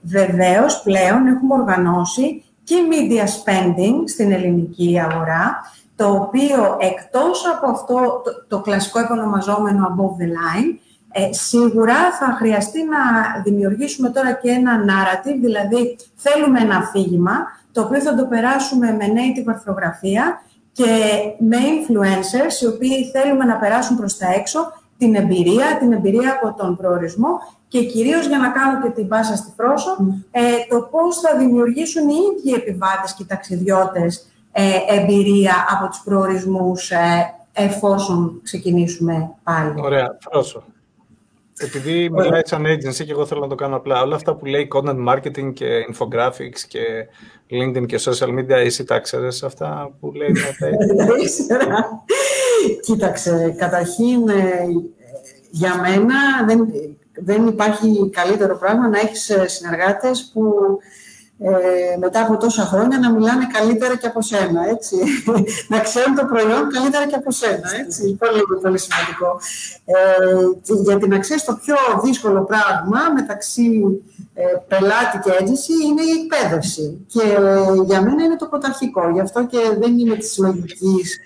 βεβαίως πλέον έχουμε οργανώσει και media spending στην ελληνική αγορά, το οποίο εκτός από αυτό το, το κλασικό επωνομαζόμενο above the line, Ε, σίγουρα θα χρειαστεί να δημιουργήσουμε τώρα και ένα narrative, δηλαδή θέλουμε ένα αφήγημα, το οποίο θα το περάσουμε με native αρθρογραφία και με influencers, οι οποίοι θέλουμε να περάσουν προς τα έξω την εμπειρία, την εμπειρία από τον προορισμό και κυρίως για να κάνω και την πάσα στη Φρόσω, mm. ε, το πώς θα δημιουργήσουν οι ίδιοι επιβάτες και οι ταξιδιώτες ε, εμπειρία από τους προορισμούς ε, εφόσον ξεκινήσουμε πάλι. Ωραία, Φρόσω. Επειδή μιλάει σαν agency και εγώ θέλω να το κάνω απλά, όλα αυτά που λέει content marketing και infographics και LinkedIn και social media, εσύ τα ξέρεις αυτά που λέει? Κοίταξε, καταρχήν για μένα δεν, δεν υπάρχει καλύτερο πράγμα να έχεις συνεργάτες που ε, μετά από τόσα χρόνια να μιλάνε καλύτερα και από σένα, έτσι. Να ξέρουν το προϊόν καλύτερα και από σένα, έτσι. Πολύ, πολύ σημαντικό. Ε, γιατί να ξέρεις το πιο δύσκολο πράγμα μεταξύ ε, πελάτη και agency είναι η εκπαίδευση. Και ε, για μένα είναι το πρωταρχικό. Γι' αυτό και δεν είμαι της συλλογικής,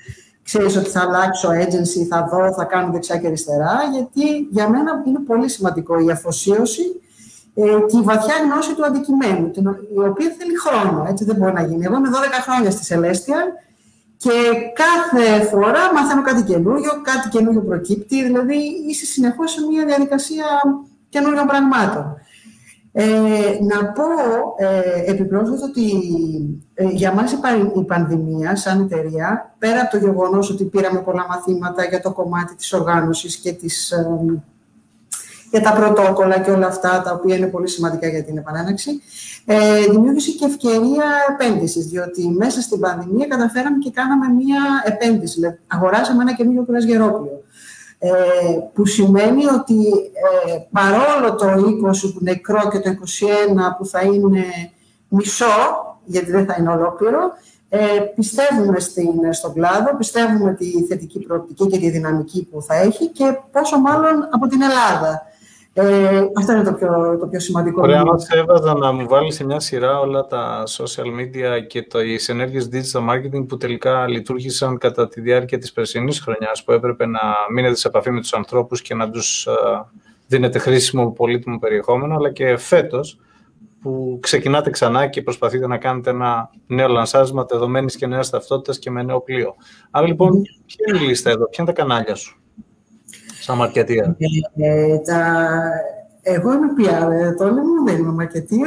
ξέρεις ότι θα αλλάξω agency, θα δω, θα κάνω δεξιά και αριστερά, γιατί για μένα είναι πολύ σημαντικό η αφοσίωση και η βαθιά γνώση του αντικειμένου, η οποία θέλει χρόνο, έτσι δεν μπορεί να γίνει. Εγώ είμαι δώδεκα χρόνια στη Celestyal και κάθε φορά μαθαίνω κάτι καινούριο, κάτι καινούριο προκύπτει, δηλαδή είσαι συνεχώς σε μια διαδικασία καινούριων πραγμάτων. Ε, να πω ε, επιπρόσθετο ότι ε, για μας η, πα, η πανδημία σαν εταιρεία, πέρα από το γεγονός ότι πήραμε πολλά μαθήματα για το κομμάτι της οργάνωσης και της... Ε, για τα πρωτόκολλα και όλα αυτά, τα οποία είναι πολύ σημαντικά για την επανέναξη, ε, δημιούργησε και ευκαιρία επένδυσης, διότι μέσα στην πανδημία καταφέραμε και κάναμε μία επένδυση. Δηλαδή, αγοράσαμε ένα καινούριο κρουαζιερόπλοιο, ε, που σημαίνει ότι ε, παρόλο το είκοσι που νεκρό και το είκοσι ένα που θα είναι μισό, γιατί δεν θα είναι ολόκληρο, Ε, πιστεύουμε στην, στον κλάδο, πιστεύουμε τη θετική προοπτική και τη δυναμική που θα έχει και πόσο μάλλον από την Ελλάδα. Ε, αυτό είναι το πιο, το πιο σημαντικό. Ωραία, άμα σε έβαζα να μου βάλεις σε μια σειρά όλα τα social media και το, οι συνέργειες digital marketing που τελικά λειτουργήσαν κατά τη διάρκεια της περσινής χρονιάς, που έπρεπε να μείνετε σε επαφή με τους ανθρώπους και να τους δίνετε χρήσιμο πολύτιμο περιεχόμενο, αλλά και φέτος, που ξεκινάτε ξανά και προσπαθείτε να κάνετε ένα νέο λανσάρισμα δεδομένης και νέας ταυτότητας και με νέο πλοίο. Άρα, λοιπόν, ποια είναι η λίστα εδώ, ποια είναι τα κανάλια σου, σαν μαρκετία? Ε, ε, τα... Εγώ είμαι πι αρ, το λέμε, δεν είμαι μαρκετία,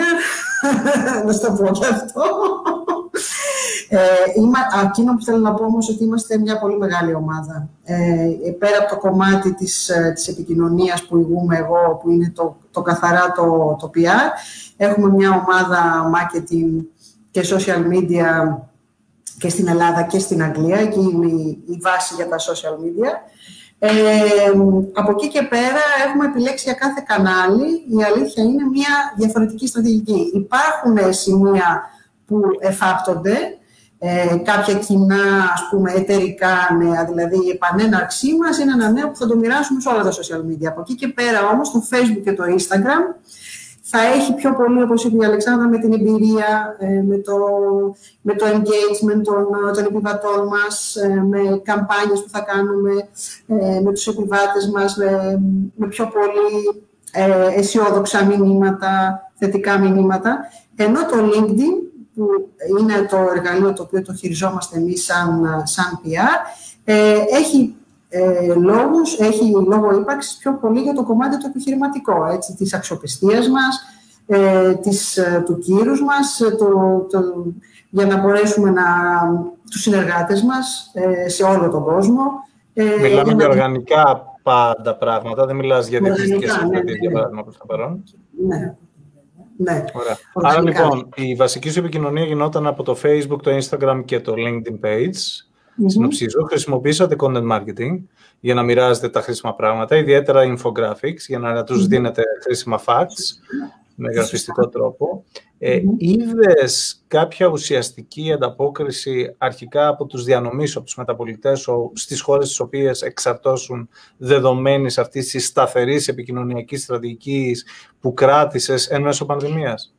να στο πω και αυτό. Ε, είμα, εκείνο που θέλω να πω όμως ότι είμαστε μια πολύ μεγάλη ομάδα. Ε, πέρα από το κομμάτι της, της επικοινωνίας που ηγούμε εγώ, που είναι το, το καθαρά το, το πι αρ, έχουμε μια ομάδα marketing και social media και στην Ελλάδα και στην Αγγλία, εκεί είναι η, η βάση για τα social media. Ε, από εκεί και πέρα έχουμε επιλέξει για κάθε κανάλι, η αλήθεια είναι μια διαφορετική στρατηγική. Υπάρχουν σημεία που εφάπτονται, ε, κάποια κοινά, ας πούμε, εταιρικά νέα, δηλαδή η επανέναρξή μας είναι ένα νέο που θα το μοιράσουμε σε όλα τα social media. Από εκεί και πέρα όμως, το Facebook και το Instagram θα έχει πιο πολύ, όπως είπε η Αλεξάνδρα, με την εμπειρία, ε, με, το, με το engagement των, των επιβατών μας, ε, με καμπάνιες που θα κάνουμε, ε, με τους επιβάτες μας, ε, με πιο πολύ ε, αισιόδοξα μηνύματα, θετικά μηνύματα, ενώ το LinkedIn, που είναι το εργαλείο το οποίο το χειριζόμαστε εμείς σαν, σαν πι αρ, ε, έχει ε, λόγους, έχει λόγο ύπαρξης πιο πολύ για το κομμάτι το επιχειρηματικό, έτσι, της αξιοπιστίας μας, ε, της, του κύρους μας, το, το, για να μπορέσουμε να, τους συνεργάτες μας ε, σε όλο τον κόσμο. Ε, Μιλάμε για οργανικά πάντα πράγματα, δεν μιλάς για διεθνικές συνεργατές, για παράδειγμα, προς τα παρόν. Ναι. Ναι. Ωραία. Άρα, λοιπόν, η βασική σου επικοινωνία γινόταν από το Facebook, το Instagram και το LinkedIn page. Mm-hmm. Συνοψίζω, χρησιμοποίησατε content marketing για να μοιράζετε τα χρήσιμα πράγματα, ιδιαίτερα infographics, για να τους mm-hmm. δίνετε χρήσιμα facts, mm-hmm. με γραφιστικό τρόπο. Ε, είδες κάποια ουσιαστική ανταπόκριση αρχικά από τους διανομής, από τους μεταπολιτές στις χώρες τις οποίες εξαρτώσουν δεδομένης αυτής της σταθερής επικοινωνιακής στρατηγικής που κράτησες εν μέσω πανδημίας?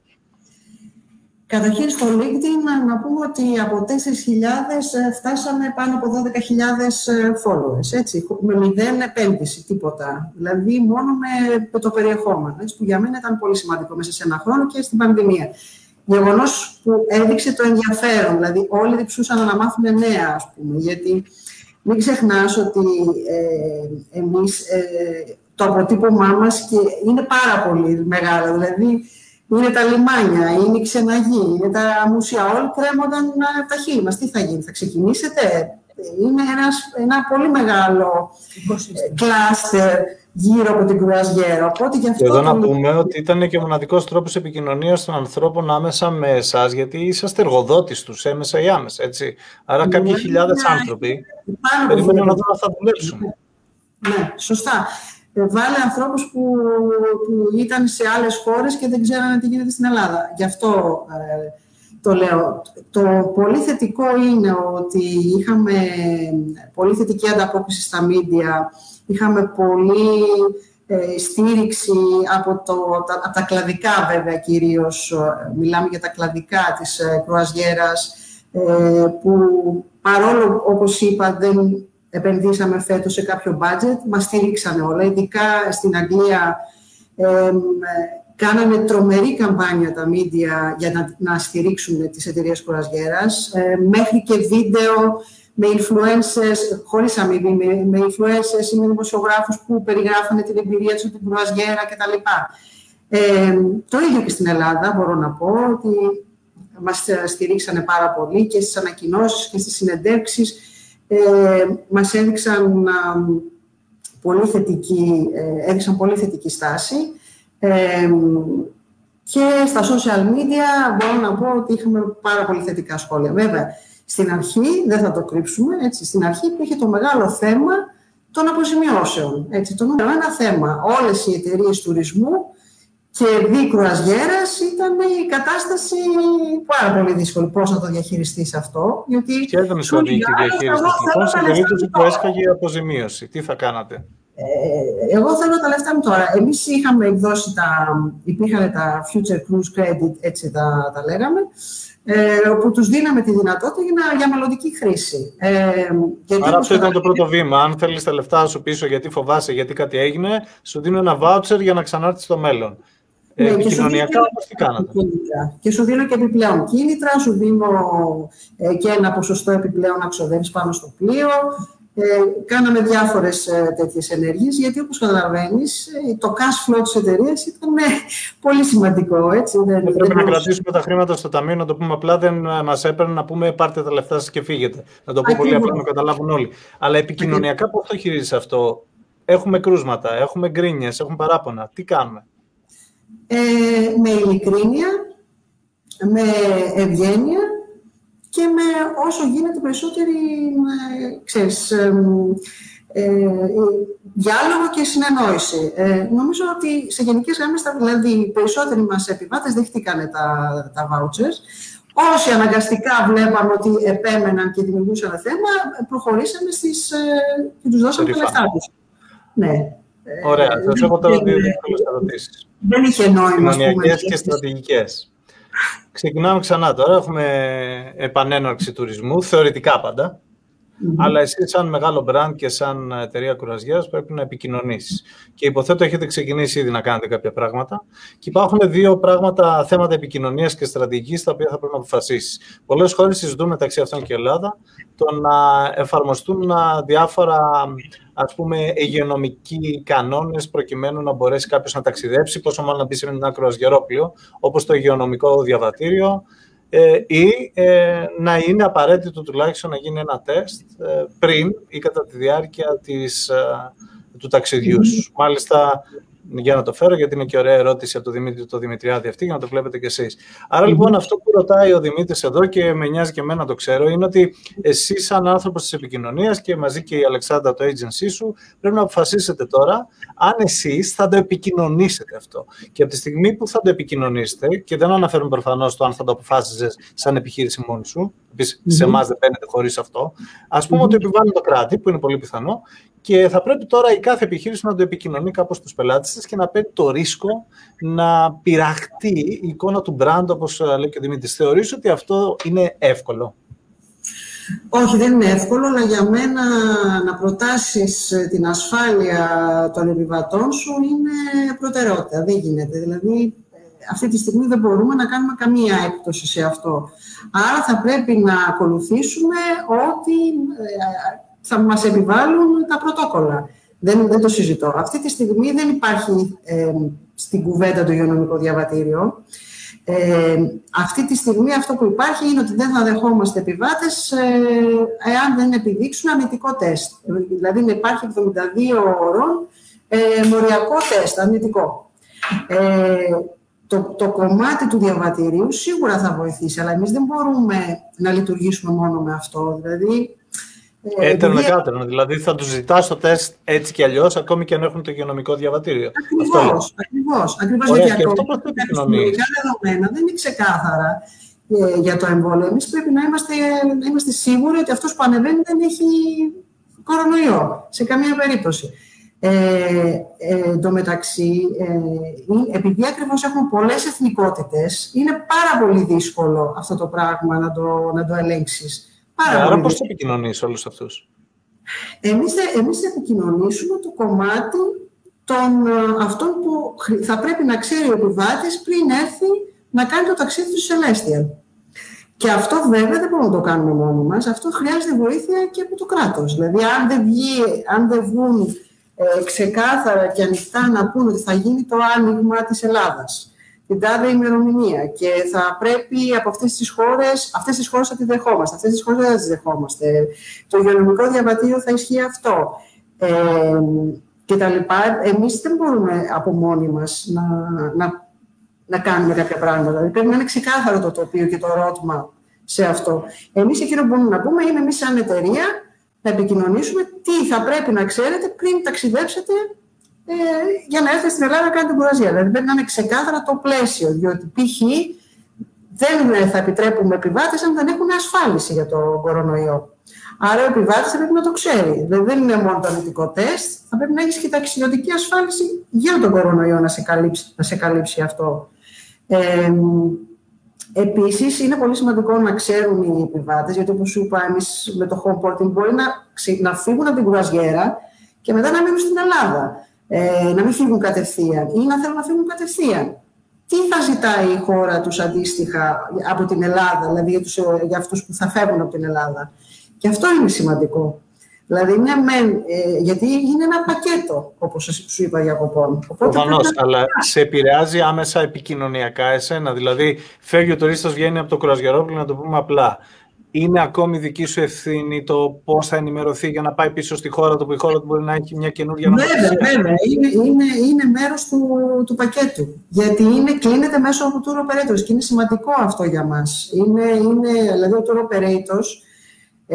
Καταρχήν στο LinkedIn να πούμε ότι από τέσσερις χιλιάδες φτάσαμε πάνω από δώδεκα χιλιάδες followers, έτσι, με μηδέν επένδυση, τίποτα. Δηλαδή μόνο με το περιεχόμενο, έτσι, που για μένα ήταν πολύ σημαντικό μέσα σε ένα χρόνο και στην πανδημία. Γεγονός που έδειξε το ενδιαφέρον, δηλαδή όλοι διψούσαν να μάθουν νέα, ας πούμε, γιατί μην ξεχνάς ότι ε, εμείς ε, το αποτύπωμά μας και είναι πάρα πολύ μεγάλο, δηλαδή είναι τα λιμάνια, είναι η ξεναγή, είναι τα μουσεία. Όλοι κρέμονταν τα χείλη μας. Τι θα γίνει, θα ξεκινήσετε? Είναι ένας, ένα πολύ μεγάλο κλάστερ γύρω από την κρουαζιέρα. Οπότε γι' αυτό. Εδώ το... να πούμε ότι ήταν και ο μοναδικός τρόπος επικοινωνίας των ανθρώπων άμεσα με εσάς, γιατί είσαστε εργοδότης τους, έμεσα ή άμεσα. Έτσι. Άρα, κάποιοι ναι, χιλιάδες ναι, άνθρωποι περιμένουν να δουν αυτά που δουλέψουν. Ναι, σωστά. Βάλε ανθρώπους που, που ήταν σε άλλες χώρες και δεν ξέρανε τι γίνεται στην Ελλάδα. Γι' αυτό ε, το λέω. Το πολύ θετικό είναι ότι είχαμε πολύ θετική ανταπόκριση στα μίντια, είχαμε πολύ ε, στήριξη από, το, τα, από τα κλαδικά, βέβαια, κυρίως. Μιλάμε για τα κλαδικά της ε, κρουαζιέρας, ε, που παρόλο, όπως είπα, δεν... επενδύσαμε φέτος σε κάποιο budget, μας στήριξαν όλα, ειδικά στην Αγγλία ε, κάνανε τρομερή καμπάνια τα media για να, να στηρίξουν τις εταιρείες κρουαζιέρας, ε, μέχρι και βίντεο με influencers, χωρίς αμοιβή, με, με influencers ή με δημοσιογράφους που περιγράφουν την εμπειρία τους από την κρουαζιέρα κτλ. Ε, το ίδιο και στην Ελλάδα, μπορώ να πω, ότι μας στηρίξανε πάρα πολύ και στις ανακοινώσεις και στις συνεντεύξεις. Ε, μας έδειξαν, α, πολύ θετική, ε, έδειξαν πολύ θετική στάση ε, και στα social media μπορώ να πω ότι είχαμε πάρα πολύ θετικά σχόλια. Βέβαια, στην αρχή, δεν θα το κρύψουμε, έτσι, στην αρχή υπήρχε το μεγάλο θέμα των αποζημιώσεων. Έτσι, το νούμερο ένα θέμα. Όλες οι εταιρείες τουρισμού και δι κρουαζιέρας ήταν η κατάσταση πάρα πολύ δύσκολη. Πώς να το διαχειριστείς αυτό, γιατί... Και δεν με σωδίκη διαχείριστης, λοιπόν, στην περίπτωση που έσκαγε η αποζημίωση. Τι θα κάνατε? Ε, εγώ θέλω τα λεφτά μου τώρα. Εμείς είχαμε εκδώσει τα... Υπήρχαν τα Future Cruise Credit, έτσι τα, τα λέγαμε, ε, όπου τους δίναμε τη δυνατότητα για, για μελλοντική χρήση. Ε, γιατί Άρα αυτό ήταν θα... το πρώτο βήμα. Αν θέλεις τα λεφτά σου πίσω γιατί φοβάσαι, γιατί κάτι έγινε, σου δίνω ένα voucher για να ξανάρθεις στο μέλλον. Ε, ναι, επικοινωνιακά, όπως τι κάνατε? Και σου δίνω και επιπλέον κίνητρα, σου δίνω ε, και ένα ποσοστό επιπλέον να ξοδεύεις πάνω στο πλοίο. Ε, κάναμε διάφορες ε, τέτοιες ενέργειες, γιατί όπως καταλαβαίνεις, ε, το cash flow της εταιρείας ήταν ε, πολύ σημαντικό. Έτσι, δεν, δεν πρέπει δεν να κρατήσουμε τα χρήματα στο ταμείο, να το πούμε απλά, δεν μας έπαιρνε να πούμε πάρτε τα λεφτά σας και φύγετε. Να το πω πολύ απλά, να καταλάβουν όλοι. Αλλά επικοινωνιακά, πώς το χειρίζεις αυτό? Έχουμε κρούσματα, έχουμε γκρίνιες, έχουμε παράπονα. Τι κάνουμε? Ε, με ειλικρίνεια, με ευγένεια και με όσο γίνεται περισσότερη, ξέρεις, ε, ε, διάλογο και συνεννόηση. Ε, νομίζω ότι σε γενικές γραμμές, δηλαδή, οι περισσότεροι μας επιβάτες δέχτηκαν τα, τα vouchers. Όσοι αναγκαστικά βλέπαμε ότι επέμεναν και δημιουργούσαν θέμα, προχωρήσαμε στις, ε, και τους δώσαμε τα λεφτά τους. Ναι. Ωραία, θα σας έχω τώρα δύο ερωτήσεις. Δεν είχε νόημα. Κοινωνιακές και στρατηγικές. Ξεκινάμε ξανά τώρα. Έχουμε επανέναρξη τουρισμού, θεωρητικά πάντα. Mm-hmm. Αλλά εσύ, σαν μεγάλο μπραντ και σαν εταιρεία κρουαζιέρας, πρέπει να επικοινωνήσεις. Και υποθέτω έχετε ξεκινήσει ήδη να κάνετε κάποια πράγματα. Και υπάρχουν δύο πράγματα, θέματα επικοινωνίας και στρατηγικής, τα οποία θα πρέπει να αποφασίσεις. Πολλές χώρες συζητούν, μεταξύ αυτών και Ελλάδα, το να εφαρμοστούν διάφορα, ας πούμε, υγειονομικοί κανόνες, προκειμένου να μπορέσει κάποιος να ταξιδέψει, πόσο μάλλον να μπει σε ένα κρουαζιερόπλοιο, όπως το υγειονομικό διαβατήριο. Ε, ή ε, να είναι απαραίτητο τουλάχιστον να γίνει ένα τεστ ε, πριν ή κατά τη διάρκεια της, ε, του ταξιδιού σου. Μάλιστα, για να το φέρω, γιατί είναι και ωραία ερώτηση από τον Δημήτρη το Δημητριάδη αυτή, για να το βλέπετε κι εσείς. Άρα, mm-hmm. λοιπόν, αυτό που ρωτάει ο Δημήτρης εδώ και με νοιάζει και εμένα το ξέρω, είναι ότι εσύ, σαν άνθρωπος της επικοινωνίας και μαζί και η Αλεξάνδρα, το agency σου, πρέπει να αποφασίσετε τώρα αν εσείς θα το επικοινωνήσετε αυτό. Και από τη στιγμή που θα το επικοινωνήσετε, και δεν αναφέρουμε προφανώς το αν θα το αποφάσιζες σαν επιχείρηση μόνη σου, επίσης, mm-hmm. σε εμάς δεν παίρνετε χωρίς αυτό, ας πούμε mm-hmm. ότι επιβάλλει το κράτη, που είναι πολύ πιθανό. Και θα πρέπει τώρα η κάθε επιχείρηση να το επικοινωνεί κάπως στους πελάτες της και να παίρνει το ρίσκο να πειραχτεί η εικόνα του brand, όπως λέει και ο Δημήτρης. Θεωρείς ότι αυτό είναι εύκολο? Όχι, δεν είναι εύκολο, αλλά για μένα να προτάσεις την ασφάλεια των επιβατών σου είναι προτεραιότητα. Δεν γίνεται. Δηλαδή, αυτή τη στιγμή δεν μπορούμε να κάνουμε καμία έκπτωση σε αυτό. Άρα θα πρέπει να ακολουθήσουμε ό,τι θα μας επιβάλλουν τα πρωτόκολλα. Δεν, δεν το συζητώ. Αυτή τη στιγμή δεν υπάρχει ε, στην κουβέντα το υγειονομικό διαβατήριο. Ε, αυτή τη στιγμή αυτό που υπάρχει είναι ότι δεν θα δεχόμαστε επιβάτες ε, εάν δεν επιδείξουν αρνητικό τεστ. Δηλαδή, να υπάρχει εβδομήντα δύο ώρων ε, μοριακό τεστ, αρνητικό. Ε, Το, το κομμάτι του διαβατηρίου σίγουρα θα βοηθήσει, αλλά εμείς δεν μπορούμε να λειτουργήσουμε μόνο με αυτό. Δηλαδή, έτερνο επειδή... κάτερνο. Δηλαδή θα τους ζητάς το τεστ έτσι κι αλλιώς, ακόμη και αν έχουν το υγειονομικό διαβατήριο. Ακριβώς. Ακριβώς, ακριβώς. Ωραία, γιατί ακόμα τα επιστημονικά δεδομένα δεν είναι ξεκάθαρα ε, για το εμβόλιο. Εμείς πρέπει να είμαστε, να είμαστε σίγουροι ότι αυτός που ανεβαίνει δεν έχει κορονοϊό σε καμία περίπτωση. Ε, εν τω μεταξύ, ε, επειδή ακριβώς έχουμε πολλές εθνικότητες, είναι πάρα πολύ δύσκολο αυτό το πράγμα να το, να το ελέγξεις. Πάρα Άρα πολύ πώς θα επικοινωνείς όλους αυτούς? Εμείς, εμείς θα επικοινωνήσουμε το κομμάτι των αυτών που θα πρέπει να ξέρει ο επιβάτης πριν έρθει να κάνει το ταξίδι του Celestyal. Και αυτό βέβαια δεν μπορούμε να το κάνουμε μόνοι μας. Αυτό χρειάζεται βοήθεια και από το κράτος. Δηλαδή, αν δεν, βγει, αν δεν βγουν Ε, ξεκάθαρα και ανοιχτά να πούν ότι θα γίνει το άνοιγμα της Ελλάδας, την τάδε ημερομηνία, και θα πρέπει από αυτές τις χώρες, αυτές τις χώρες θα τις δεχόμαστε, αυτές τις χώρες δεν τις δεχόμαστε, το υγειονομικό διαβατήριο θα ισχύει αυτό ε, και τα λοιπά. Εμείς δεν μπορούμε από μόνοι μας να, να, να κάνουμε κάποια πράγματα. Δηλαδή πρέπει να είναι ξεκάθαρο το τοπίο και το ρώτημα σε αυτό. Εμείς εκείνο που μπορούμε να πούμε είναι εμείς σαν εταιρεία να επικοινωνήσουμε τι θα πρέπει να ξέρετε πριν ταξιδέψετε ε, για να έρθετε στην Ελλάδα να κάνετε κουρασία. Δηλαδή πρέπει να είναι ξεκάθαρα το πλαίσιο, διότι π.χ. δεν θα επιτρέπουμε επιβάτες αν δεν έχουν ασφάλιση για το κορονοϊό. Άρα ο επιβάτης θα πρέπει να το ξέρει. Δηλαδή δεν είναι μόνο το αρνητικό τεστ, θα πρέπει να έχεις και ταξιδιωτική ασφάλιση για τον κορονοϊό να σε καλύψει, να σε καλύψει αυτό. Ε, Επίσης, είναι πολύ σημαντικό να ξέρουν οι επιβάτες, γιατί όπως σου είπα, εμείς με το home porting μπορεί να, να φύγουν από την κουραζιέρα και μετά να μείνουν στην Ελλάδα. Ε, να μην φύγουν κατευθείαν ή να θέλουν να φύγουν κατευθείαν. Τι θα ζητάει η χώρα τους αντίστοιχα από την Ελλάδα, δηλαδή για, τους, για αυτούς που θα φεύγουν από την Ελλάδα. Και αυτό είναι σημαντικό. Δηλαδή, ναι, μεν, ε, γιατί είναι ένα πακέτο, όπως σου είπα, διακοπών. Προφανώς, αλλά σε επηρεάζει άμεσα επικοινωνιακά εσένα. Δηλαδή, φεύγει ο τουρίστας, βγαίνει από το κουραζιερόπλαιο, να το πούμε απλά. Είναι ακόμη δική σου ευθύνη το πώς θα ενημερωθεί για να πάει πίσω στη χώρα του, που η χώρα του μπορεί να έχει μια καινούργια νομοθεσία. Βέβαια, βέβαια. Είναι, είναι, είναι μέρος του, του πακέτου. Γιατί είναι, κλείνεται μέσω από tour operators και είναι σημαντικό αυτό για μας. Είναι, είναι, δηλαδή, ο tour operators. Ο,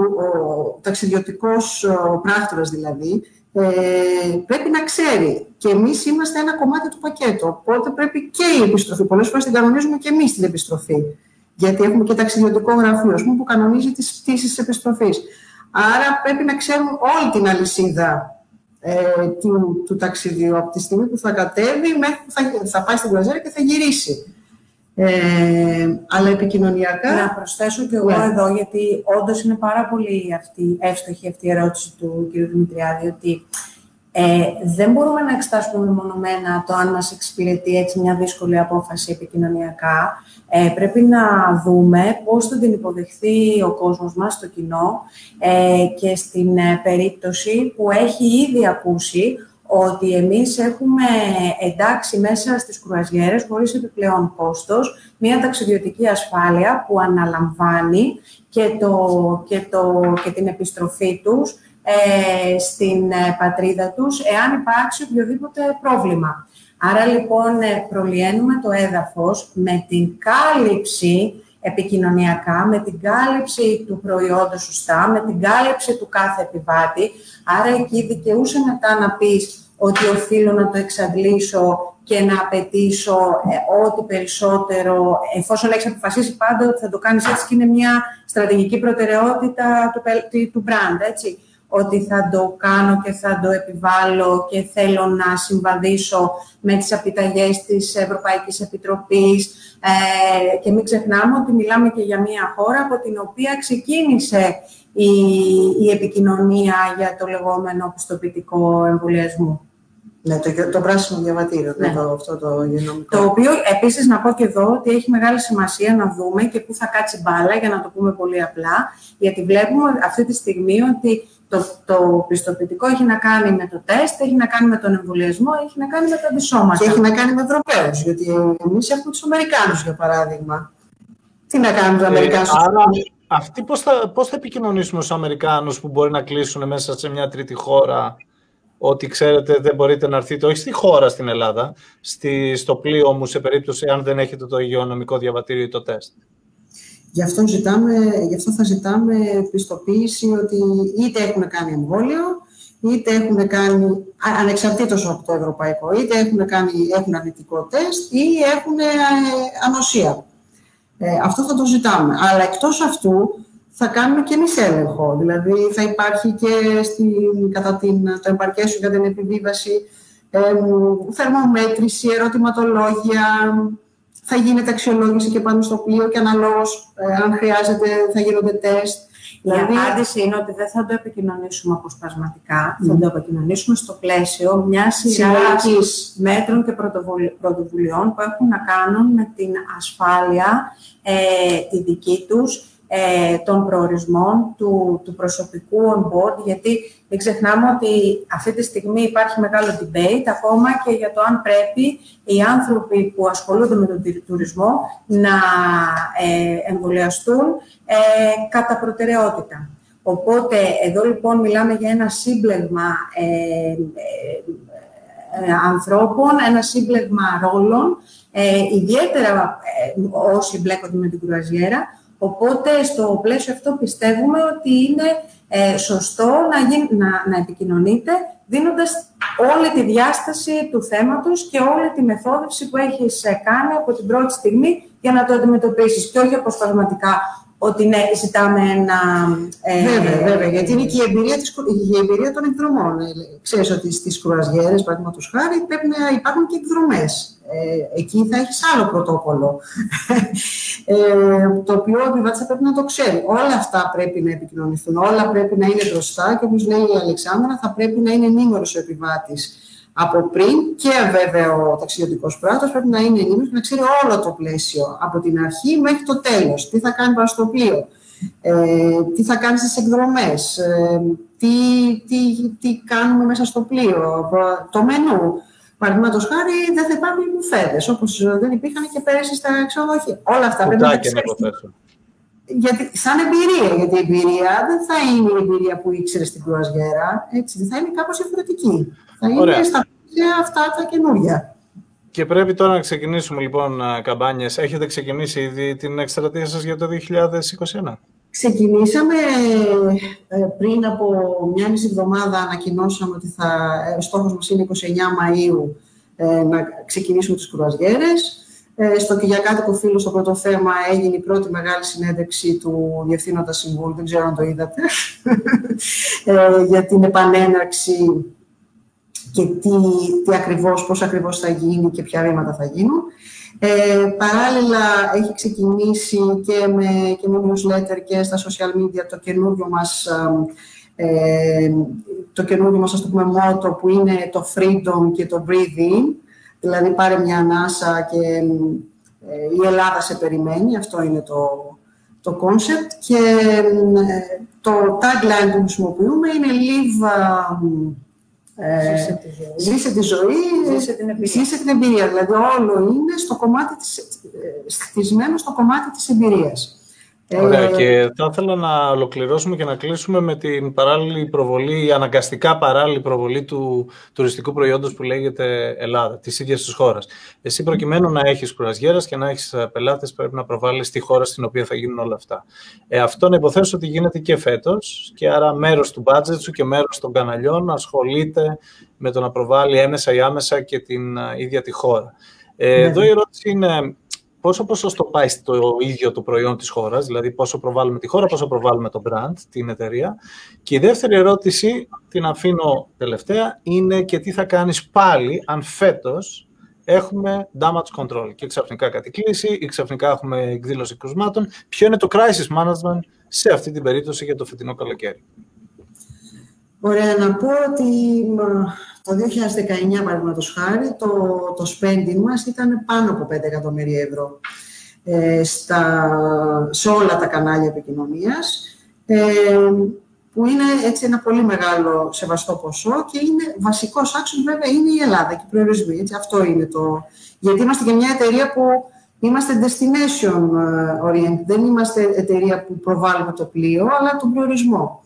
ο, ο ταξιδιωτικός ο πράκτορας δηλαδή, ε, πρέπει να ξέρει. Και εμείς είμαστε ένα κομμάτι του πακέτου. Οπότε πρέπει και η επιστροφή. Πολλές φορές την κανονίζουμε και εμείς την επιστροφή. Γιατί έχουμε και ταξιδιωτικό γραφείο που κανονίζει τις πτήσεις της επιστροφής. Άρα πρέπει να ξέρουν όλη την αλυσίδα ε, του, του ταξιδιού. Από τη στιγμή που θα κατέβει μέχρι που θα, θα πάει στην κουραζιέρα και θα γυρίσει. Ε, αλλά επικοινωνιακά. Να προσθέσω και εγώ yeah. εδώ, γιατί όντως είναι πάρα πολύ αυτή, εύστοχη αυτή η ερώτηση του κ. Δημητριάδη, ότι ε, δεν μπορούμε να εξετάσουμε μεμονωμένα το αν μας εξυπηρετεί έτσι μια δύσκολη απόφαση επικοινωνιακά. Ε, πρέπει να δούμε πώς θα την υποδεχθεί ο κόσμος μας, το κοινό, ε, και στην ε, περίπτωση που έχει ήδη ακούσει ότι εμείς έχουμε εντάξει μέσα στις κρουαζιέρες, χωρίς επιπλέον κόστος, μια ταξιδιωτική ασφάλεια που αναλαμβάνει και, το, και, το, και την επιστροφή τους ε, στην ε, πατρίδα τους, εάν υπάρξει οποιοδήποτε πρόβλημα. Άρα, λοιπόν, ε, προλυαίνουμε το έδαφος με την κάλυψη επικοινωνιακά, με την κάλυψη του προϊόντος σωστά, με την κάλυψη του κάθε επιβάτη. Άρα, εκεί δικαιούσε μετά να πεις ότι οφείλω να το εξαντλήσω και να απαιτήσω ε, ό,τι περισσότερο, εφόσον έχεις αποφασίσει πάντα ότι θα το κάνεις έτσι και είναι μια στρατηγική προτεραιότητα του, του brand, έτσι, ότι θα το κάνω και θα το επιβάλλω και θέλω να συμβαδίσω με τις επιταγές της Ευρωπαϊκής Επιτροπής ε, και μην ξεχνάμε ότι μιλάμε και για μια χώρα από την οποία ξεκίνησε η, η επικοινωνία για το λεγόμενο πιστοποιητικό εμβολιασμού. Ναι, το, το πράσινο διαβατήριο, ναι. το, αυτό το υγειονομικό. Το οποίο, επίσης, να πω και εδώ ότι έχει μεγάλη σημασία να δούμε και πού θα κάτσει μπάλα, για να το πούμε πολύ απλά, γιατί βλέπουμε αυτή τη στιγμή ότι το, το πιστοποιητικό έχει να κάνει με το τεστ, έχει να κάνει με τον εμβολιασμό, έχει να κάνει με τα αντισώματα. Και έχει να κάνει με Ευρωπαίους, γιατί εμείς έχουμε τους Αμερικάνους, για παράδειγμα. Τι να κάνουν τους Αμερικάνους. Ε, άρα, αυτοί πώς θα, πώς θα επικοινωνήσουμε στους Αμερικάνους που μπορεί να κλείσουν μέσα σε μια τρίτη χώρα? Ότι ξέρετε, δεν μπορείτε να έρθετε, όχι στη χώρα στην Ελλάδα, στη, στο πλοίο μου, σε περίπτωση αν δεν έχετε το υγειονομικό διαβατήριο ή το τεστ. Γι' αυτό, ζητάμε, γι' αυτό θα ζητάμε πιστοποίηση ότι είτε έχουν κάνει εμβόλιο, είτε έχουν κάνει, ανεξαρτήτως από το ευρωπαϊκό, είτε έχουν, κάνει, έχουν αρνητικό τεστ ή έχουν ανοσία. Ε, αυτό θα το ζητάμε. Αλλά εκτός αυτού, θα κάνουμε και εμείς έλεγχο. Δηλαδή, θα υπάρχει και στην, κατά την, το εμπαρκέσιο για την επιβίβαση ε, θερμομέτρηση, ερωτηματολόγια. Θα γίνεται αξιολόγηση και πάνω στο πλοίο και αναλόγως, ε, αν χρειάζεται, θα γίνονται τεστ. Η δηλαδή... απάντηση είναι ότι δεν θα το επικοινωνήσουμε αποσπασματικά. Mm. Θα το επικοινωνήσουμε στο πλαίσιο μιας σειράς μέτρων και πρωτοβουλειών που έχουν να κάνουν με την ασφάλεια ε, τη δική τους, των προορισμών, του, του προσωπικού on-board, γιατί μην ξεχνάμε ότι αυτή τη στιγμή υπάρχει μεγάλο debate ακόμα και για το αν πρέπει οι άνθρωποι που ασχολούνται με τον τουρισμό να ε, εμβολιαστούν ε, κατά προτεραιότητα. Οπότε, εδώ λοιπόν μιλάμε για ένα σύμπλεγμα ε, ε, ε, ανθρώπων, ένα σύμπλεγμα ρόλων, ε, ιδιαίτερα ε, όσοι μπλέκονται με την κρουαζιέρα. Οπότε, στο πλαίσιο αυτό πιστεύουμε ότι είναι ε, σωστό να, γι, να, να επικοινωνείτε, δίνοντας όλη τη διάσταση του θέματος και όλη τη μεθόδευση που έχεις κάνει από την πρώτη στιγμή για να το αντιμετωπίσεις. Και όχι αποσπασματικά ότι ναι, ζητάμε ένα... Ε, βέβαια, βέβαια, γιατί είναι και η εμπειρία, της, η εμπειρία των εκδρομών. Ξέρεις ότι στις κρουαζιέρες, παραδείγματος χάρη, πρέπει να υπάρχουν και εκδρομές. Ε, εκεί θα έχεις άλλο πρωτόκολλο, ε, το οποίο ο επιβάτης θα πρέπει να το ξέρει. Όλα αυτά πρέπει να επικοινωνηθούν, όλα πρέπει να είναι μπροστά και όπως λέει η Αλεξάνδρα, θα πρέπει να είναι ενήμερος ο επιβάτης από πριν και βέβαια ο ταξιδιωτικός πράκτορας πρέπει να είναι ενήμερος και να ξέρει όλο το πλαίσιο, από την αρχή μέχρι το τέλος, τι θα κάνει πάνω στο πλοίο. Ε, τι θα κάνεις στις εκδρομές, ε, τι, τι, τι κάνουμε μέσα στο πλοίο, το μενού. Παραδείγματος χάρη, δεν θα υπάρχουν μπουφέδες, όπως δεν υπήρχαν και πέρυσι στα ξενοδοχεία. Όλα αυτά πρέπει να ξέρουν. Γιατί, σαν εμπειρία, γιατί η εμπειρία δεν θα είναι η εμπειρία που ήξερε στην κρουαζιέρα, έτσι, θα είναι κάπως διαφορετική. Θα είναι Ωραία. Στα πλήρια αυτά τα καινούργια. Και πρέπει τώρα να ξεκινήσουμε λοιπόν καμπάνιες. Έχετε ξεκινήσει ήδη την εκστρατεία σας για το δύο χιλιάδες είκοσι ένα. Ξεκινήσαμε πριν από μια μισή εβδομάδα, ανακοινώσαμε ότι θα, ο στόχος μας είναι είκοσι εννέα Μαΐου να ξεκινήσουμε τις κρουαζιέρες. Στο Κυριακάτικο Φίλο, στο πρώτο θέμα, έγινε η πρώτη μεγάλη συνέντευξη του Διευθύνοντα Συμβούλου, δεν ξέρω αν το είδατε, για την επανέναρξη και τι, τι ακριβώς, πώς ακριβώς θα γίνει και ποια βήματα θα γίνουν. Ε, παράλληλα, έχει ξεκινήσει και με, και με newsletter και στα social media το καινούριο μας, ε, το καινούριο μας, ας το πούμε, μότο που είναι το freedom και το breathing, δηλαδή πάρε μια ανάσα και ε, η Ελλάδα σε περιμένει, αυτό είναι το, το concept και ε, το tagline που χρησιμοποιούμε είναι live... Uh, Ε, ζήσε τη ζωή, ζήσε, τη ζωή ζήσε, την ζήσε την εμπειρία. Δηλαδή όλο είναι στο κομμάτι της, στισμένο στο κομμάτι της εμπειρίας. Ωραία, και θα ήθελα να ολοκληρώσουμε και να κλείσουμε με την παράλληλη προβολή, η αναγκαστικά παράλληλη προβολή του τουριστικού προϊόντος που λέγεται Ελλάδα, της ίδιας της χώρας. Εσύ, προκειμένου να έχεις κρουαζιέρας και να έχεις πελάτες, πρέπει να προβάλλεις τη χώρα στην οποία θα γίνουν όλα αυτά. Ε, αυτό να υποθέσω ότι γίνεται και φέτος, και άρα μέρος του budget σου και μέρος των καναλιών ασχολείται με το να προβάλλει έμεσα ή άμεσα και την ίδια τη χώρα. Ε, ναι. Εδώ η ερώτηση είναι: πόσο ποσοστό πάει στο ίδιο το προϊόν της χώρας, δηλαδή πόσο προβάλλουμε τη χώρα, πόσο προβάλλουμε το brand, την εταιρεία. Και η δεύτερη ερώτηση, την αφήνω τελευταία, είναι και τι θα κάνεις πάλι αν φέτος έχουμε damage control και ξαφνικά κάτι κλείσει ή ξαφνικά έχουμε εκδήλωση κρουσμάτων. Ποιο είναι το crisis management σε αυτή την περίπτωση για το φετινό καλοκαίρι? Ωραία, να πω ότι το δύο χιλιάδες δεκαεννιά, παραδείγματος χάρη, το, το spending μας ήταν πάνω από πέντε εκατομμύρια ευρώ ε, στα, σε όλα τα κανάλια επικοινωνίας, ε, που είναι έτσι ένα πολύ μεγάλο σεβαστό ποσό και είναι βασικός άξονα, βέβαια, είναι η Ελλάδα και οι προορισμοί. Έτσι, αυτό είναι το... Γιατί είμαστε και μια εταιρεία που είμαστε destination oriented, δεν είμαστε εταιρεία που προβάλλουμε το πλοίο, αλλά τον προορισμό.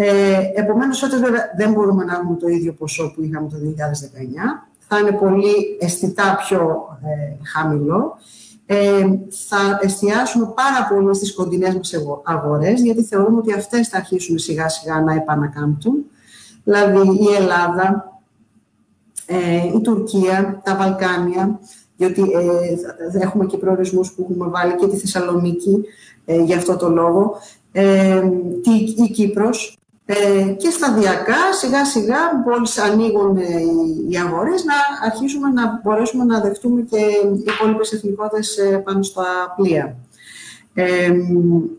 Ε, επομένως, ότως βέβαια δεν μπορούμε να έχουμε το ίδιο ποσό που είχαμε το δύο χιλιάδες δεκαεννιά. Θα είναι πολύ αισθητά πιο ε, χαμηλό. Ε, θα εστιάσουμε πάρα πολύ στις κοντινές μας αγορές, γιατί θεωρούμε ότι αυτές θα αρχίσουν σιγά-σιγά να επανακάμπτουν. Δηλαδή, η Ελλάδα, ε, η Τουρκία, τα Βαλκάνια, γιατί ε, έχουμε και προορισμούς που έχουμε βάλει και τη Θεσσαλονίκη, ε, γι' αυτό το λόγο, ε, η, η Κύπρος. Ε, και σταδιακά, σιγά-σιγά, μόλις ανοίγουν ε, οι αγορές, να αρχίσουμε να μπορέσουμε να δεχτούμε και οι υπόλοιπες εθνικότητες ε, πάνω στα πλοία. Ε,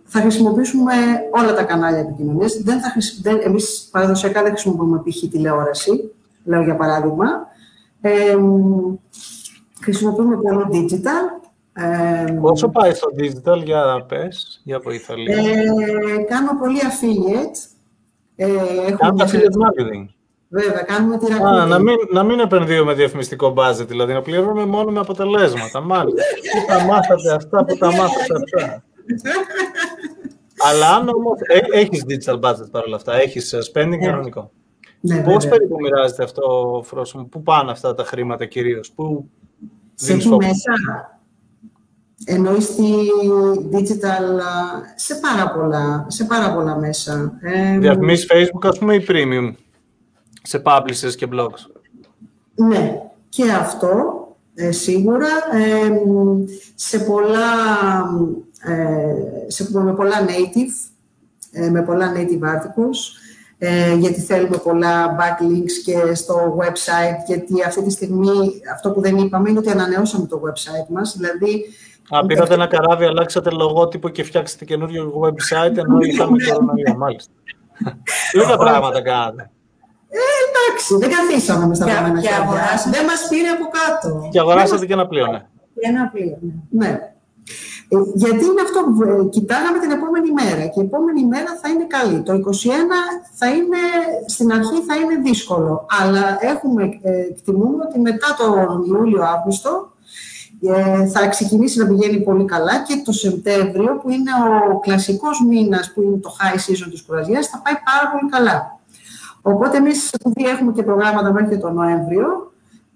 θα χρησιμοποιήσουμε όλα τα κανάλια επικοινωνίας. Δεν θα χρησι... δεν... Εμείς παραδοσιακά δεν χρησιμοποιούμε π.χ. τηλεόραση, λέω για παράδειγμα. Ε, χρησιμοποιούμε πολύ digital. Πόσο ε, πάει στο digital, για να πες, για από Ιταλία? Ε, κάνω πολύ affiliate. Ε, κάνουμε affiliate marketing. Βέβαια, κάνουμε τη Α, να, μην, να μην επενδύουμε διαφημιστικό budget, δηλαδή να πληρώνουμε μόνο με αποτελέσματα. Μάλιστα. Πού τα μάθατε αυτά, πού τα μάθατε αυτά. Αλλά αν όμως έχεις digital budget παρόλα αυτά, έχεις spending κανονικό. Ναι, πώς περίπου μοιράζεται αυτό, Φρόσω μου, πού πάνε αυτά τα χρήματα κυρίως, πού δίνεις φόβο? Εννοείς στη digital, σε πάρα πολλά, σε πάρα πολλά μέσα. Διαφημίσεις Facebook, ας πούμε, ή premium, σε publishers και blogs? Ναι, και αυτό, σίγουρα. Σε πολλά, σε, με πολλά native, με πολλά native articles, Ε, γιατί θέλουμε πολλά backlinks και στο website, γιατί αυτή τη στιγμή αυτό που δεν είπαμε είναι ότι ανανεώσαμε το website μας, δηλαδή... Α, πήρατε ένα καράβι, αλλάξατε λογότυπο και φτιάξατε καινούριο website, ενώ είχαμε κορονοϊό, μάλιστα. Λίγα πράγματα κάνατε. Ε, εντάξει, δεν καθίσαμε μες τα πράγματα. Και αγοράσατε. Δεν μας πήρε από κάτω. Και αγοράσατε και ένα πλοίο, ναι. Και ένα πλοίο, ναι. Γιατί είναι αυτό που κοιτάγαμε την επόμενη μέρα και η επόμενη μέρα θα είναι καλή. Το είκοσι ένα θα είναι, στην αρχή θα είναι δύσκολο, αλλά έχουμε, εκτιμούμε ότι μετά τον Ιούλιο-Αύγουστο θα ξεκινήσει να πηγαίνει πολύ καλά και το Σεπτέμβριο, που είναι ο κλασικός μήνας που είναι το high season της κουραζιάς, θα πάει πάρα πολύ καλά. Οπότε εμείς έχουμε και προγράμματα μέχρι τον Νοέμβριο.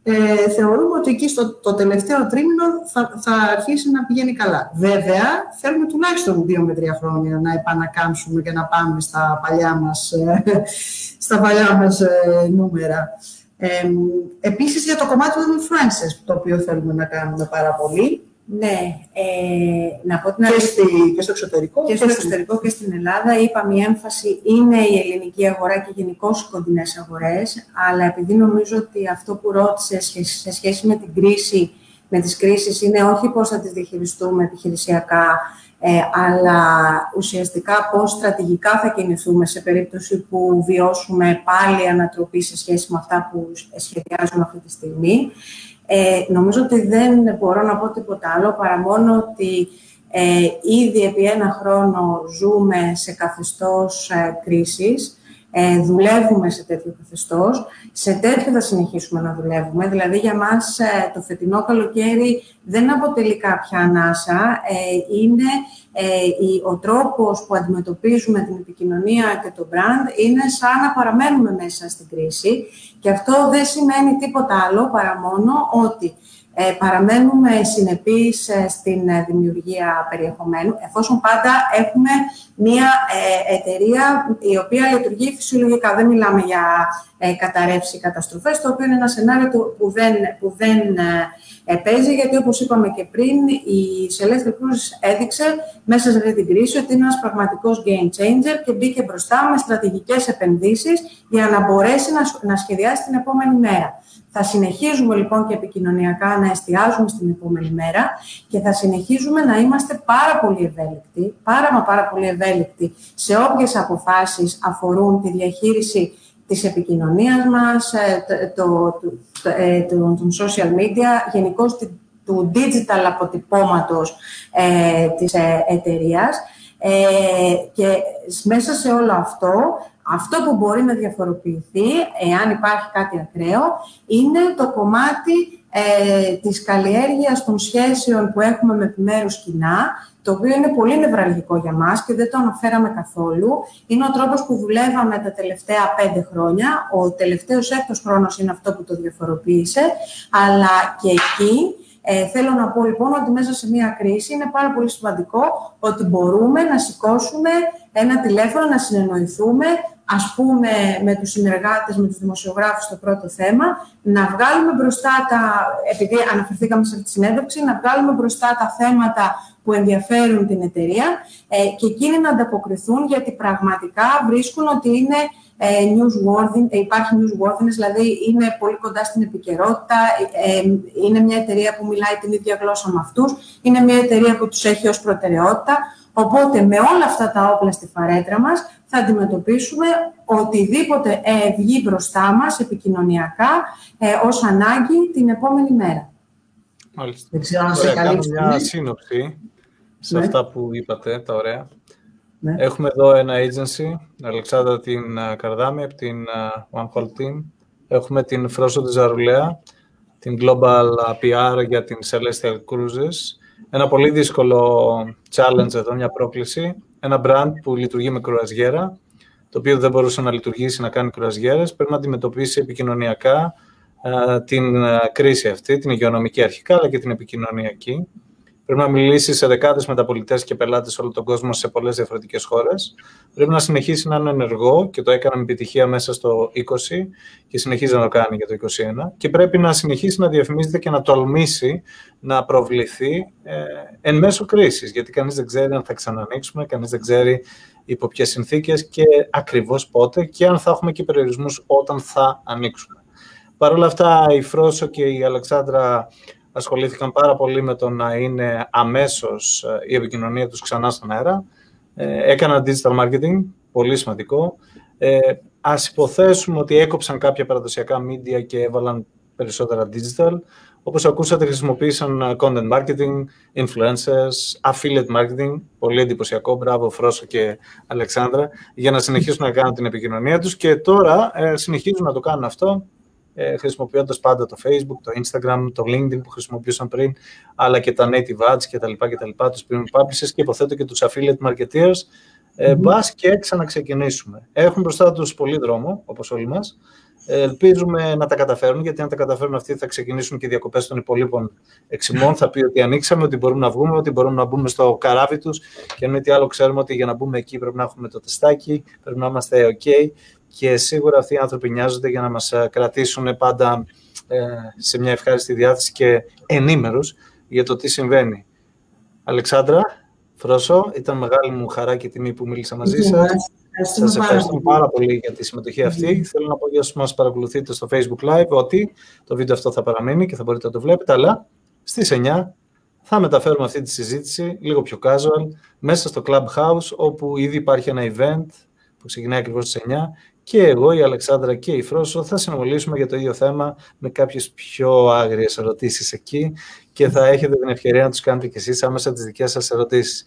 Ε, θεωρούμε ότι εκεί στο το τελευταίο τρίμηνο θα, θα αρχίσει να πηγαίνει καλά. Βέβαια, θέλουμε τουλάχιστον δύο με τρία χρόνια να επανακάμψουμε και να πάμε στα παλιά μας, ε, στα παλιά μας ε, νούμερα. Ε, επίσης, για το κομμάτι των influencers, το οποίο θέλουμε να κάνουμε πάρα πολύ. Ναι, ε, να πω την και, στη, και στο εξωτερικό. Και στο εξωτερικό και στην Ελλάδα. Είπαμε, η έμφαση είναι η ελληνική αγορά και γενικώς οι κοντινές αγορές. Αλλά επειδή νομίζω ότι αυτό που ρώτησες σε σχέση με την κρίση, με τις κρίσεις, είναι όχι πώς θα τις διαχειριστούμε επιχειρησιακά, ε, αλλά ουσιαστικά πώς στρατηγικά θα κινηθούμε σε περίπτωση που βιώσουμε πάλι ανατροπή σε σχέση με αυτά που σχεδιάζουμε αυτή τη στιγμή. Ε, νομίζω ότι δεν μπορώ να πω τίποτα άλλο, παρά μόνο ότι ε, ήδη επί ένα χρόνο ζούμε σε καθεστώς ε, κρίσης. Ε, δουλεύουμε σε τέτοιο καθεστώς, σε τέτοιο θα συνεχίσουμε να δουλεύουμε. Δηλαδή, για μας ε, το φετινό καλοκαίρι δεν αποτελεί κάποια ανάσα. Ε, είναι ε, η, ο τρόπος που αντιμετωπίζουμε την επικοινωνία και το brand είναι σαν να παραμένουμε μέσα στην κρίση. Και αυτό δεν σημαίνει τίποτα άλλο παρά μόνο ότι Ε, παραμένουμε συνεπείς ε, στην ε, δημιουργία περιεχομένου, εφόσον πάντα έχουμε μία ε, εταιρεία η οποία λειτουργεί φυσιολογικά. Δεν μιλάμε για ε, καταρρεύσεις ή καταστροφές, το οποίο είναι ένα σενάριο που δεν, που δεν ε, παίζει, γιατί όπως είπαμε και πριν, η Celestyal Cruises έδειξε μέσα σε αυτή την κρίση ότι είναι ένας πραγματικός game changer και μπήκε μπροστά με στρατηγικές επενδύσεις για να μπορέσει να, να σχεδιάσει την επόμενη μέρα. Θα συνεχίζουμε λοιπόν και επικοινωνιακά να εστιάζουμε στην επόμενη μέρα και θα συνεχίζουμε να είμαστε πάρα πολύ ευέλικτοι, πάρα μα πάρα πολύ ευέλικτοι σε όποιες αποφάσεις αφορούν τη διαχείριση της επικοινωνίας μας, των social media, γενικώς του digital αποτυπώματος ε, της ε, εταιρείας. Ε, και μέσα σε όλο αυτό, αυτό που μπορεί να διαφοροποιηθεί, εάν υπάρχει κάτι ακραίο, είναι το κομμάτι ε, της καλλιέργειας των σχέσεων που έχουμε με επιμέρους κοινά, το οποίο είναι πολύ νευραλγικό για μας και δεν το αναφέραμε καθόλου. Είναι ο τρόπος που δουλεύαμε τα τελευταία πέντε χρόνια. Ο τελευταίος έκτος χρόνος είναι αυτό που το διαφοροποίησε, αλλά και εκεί... Ε, θέλω να πω λοιπόν ότι μέσα σε μια κρίση είναι πάρα πολύ σημαντικό ότι μπορούμε να σηκώσουμε ένα τηλέφωνο, να συνεννοηθούμε, ας πούμε με τους συνεργάτες, με τους δημοσιογράφους το πρώτο θέμα, να βγάλουμε μπροστά τα, επειδή αναφερθήκαμε σε αυτή τη συνέντευξη, να βγάλουμε μπροστά τα θέματα που ενδιαφέρουν την εταιρεία ε, και εκείνοι να ανταποκριθούν, γιατί πραγματικά βρίσκουν ότι είναι newsworthy, υπάρχει newsworthiness, δηλαδή είναι πολύ κοντά στην επικαιρότητα, είναι μια εταιρεία που μιλάει την ίδια γλώσσα με αυτούς, είναι μια εταιρεία που τους έχει ως προτεραιότητα, οπότε με όλα αυτά τα όπλα στη φαρέτρα μας θα αντιμετωπίσουμε οτιδήποτε βγει μπροστά μας επικοινωνιακά ως ανάγκη την επόμενη μέρα. Μάλιστα. Δεν ξέρω αν σε καλύψει. Μια σύνοψη σε ναι. αυτά που είπατε, τα ωραία. Ναι. Έχουμε εδώ ένα agency, την Αλεξάνδρα την Καρδάμη από την One Hall Team. Έχουμε την Φρόσω Δεζαρουλέα, την Global πι αρ για την Celestyal Cruises. Ένα πολύ δύσκολο challenge εδώ, μια πρόκληση. Ένα brand που λειτουργεί με κρουαζιέρα, το οποίο δεν μπορούσε να λειτουργήσει να κάνει κρουαζιέρες. Πρέπει να αντιμετωπίσει επικοινωνιακά την κρίση αυτή, την υγειονομική αρχικά, αλλά και την επικοινωνιακή. Πρέπει να μιλήσει σε δεκάδες μεταπολιτές και πελάτες σε όλο τον κόσμο σε πολλές διαφορετικές χώρες. Πρέπει να συνεχίσει να είναι ενεργό και το έκανε με επιτυχία μέσα στο είκοσι και συνεχίζει να το κάνει για το είκοσι ένα. Και πρέπει να συνεχίσει να διαφημίζεται και να τολμήσει να προβληθεί ε, εν μέσω κρίσης. Γιατί κανείς δεν ξέρει αν θα ξανανοίξουμε, κανείς δεν ξέρει υπό ποιες συνθήκες και ακριβώς πότε και αν θα έχουμε και περιορισμούς όταν θα ανοίξουμε. Παρ' όλα αυτά, η Φρόσω και η Αλεξάνδρα ασχολήθηκαν πάρα πολύ με το να είναι αμέσως η επικοινωνία τους ξανά στον αέρα. Ε, έκαναν digital marketing, πολύ σημαντικό. Ε, ας υποθέσουμε ότι έκοψαν κάποια παραδοσιακά media και έβαλαν περισσότερα digital. Όπως ακούσατε, χρησιμοποίησαν content marketing, influencers, affiliate marketing, πολύ εντυπωσιακό, μπράβο Φρόσω και Αλεξάνδρα, για να συνεχίσουν να κάνουν την επικοινωνία τους και τώρα ε, συνεχίζουν να το κάνουν αυτό, χρησιμοποιώντας πάντα το Facebook, το Instagram, το LinkedIn που χρησιμοποιούσαν πριν, αλλά και τα native ads και τα λοιπά και τα λοιπά, τους premium publishers και υποθέτω και τους affiliate marketeers, mm-hmm. ε, μπας και ξαναξεκινήσουμε. Έχουν μπροστά τους πολύ δρόμο, όπως όλοι μας. Ελπίζουμε να τα καταφέρουν, γιατί αν τα καταφέρουν αυτοί θα ξεκινήσουν και οι διακοπές των υπολείπων εξημών. Θα πει ότι ανοίξαμε, ότι μπορούμε να βγούμε, ότι μπορούμε να μπούμε στο καράβι τους και αν μη τι άλλο ξέρουμε ότι για να μπούμε εκεί πρέπει να έχουμε το τεστάκι, πρέπει να είμαστε OK. Και σίγουρα αυτοί οι άνθρωποι νοιάζονται για να μας κρατήσουν πάντα ε, σε μια ευχάριστη διάθεση και ενήμερους για το τι συμβαίνει. Αλεξάνδρα, Φρόσω, ήταν μεγάλη μου χαρά και τιμή που μίλησα μαζί σας. Σας ευχαριστώ πάρα πολύ για τη συμμετοχή αυτή. Mm-hmm. Θέλω να πω για όσους μας παρακολουθείτε στο Facebook Live ότι το βίντεο αυτό θα παραμείνει και θα μπορείτε να το βλέπετε, αλλά στις εννιά θα μεταφέρουμε αυτή τη συζήτηση λίγο πιο casual μέσα στο Clubhouse, όπου ήδη υπάρχει ένα event που ξεκινάει ακριβώς στις εννιά και εγώ, η Αλεξάνδρα και η Φρόσω θα συνομιλήσουμε για το ίδιο θέμα με κάποιες πιο άγριες ερωτήσεις εκεί και θα έχετε την ευκαιρία να τους κάνετε κι εσείς άμεσα τις δικές σας ερωτήσεις.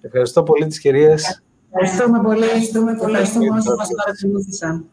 Ευχαριστώ πολύ τις κυρίες. Ευχαριστούμε πολύ. Ευχαριστούμε πολύ όσους μας παρακολούθησαν.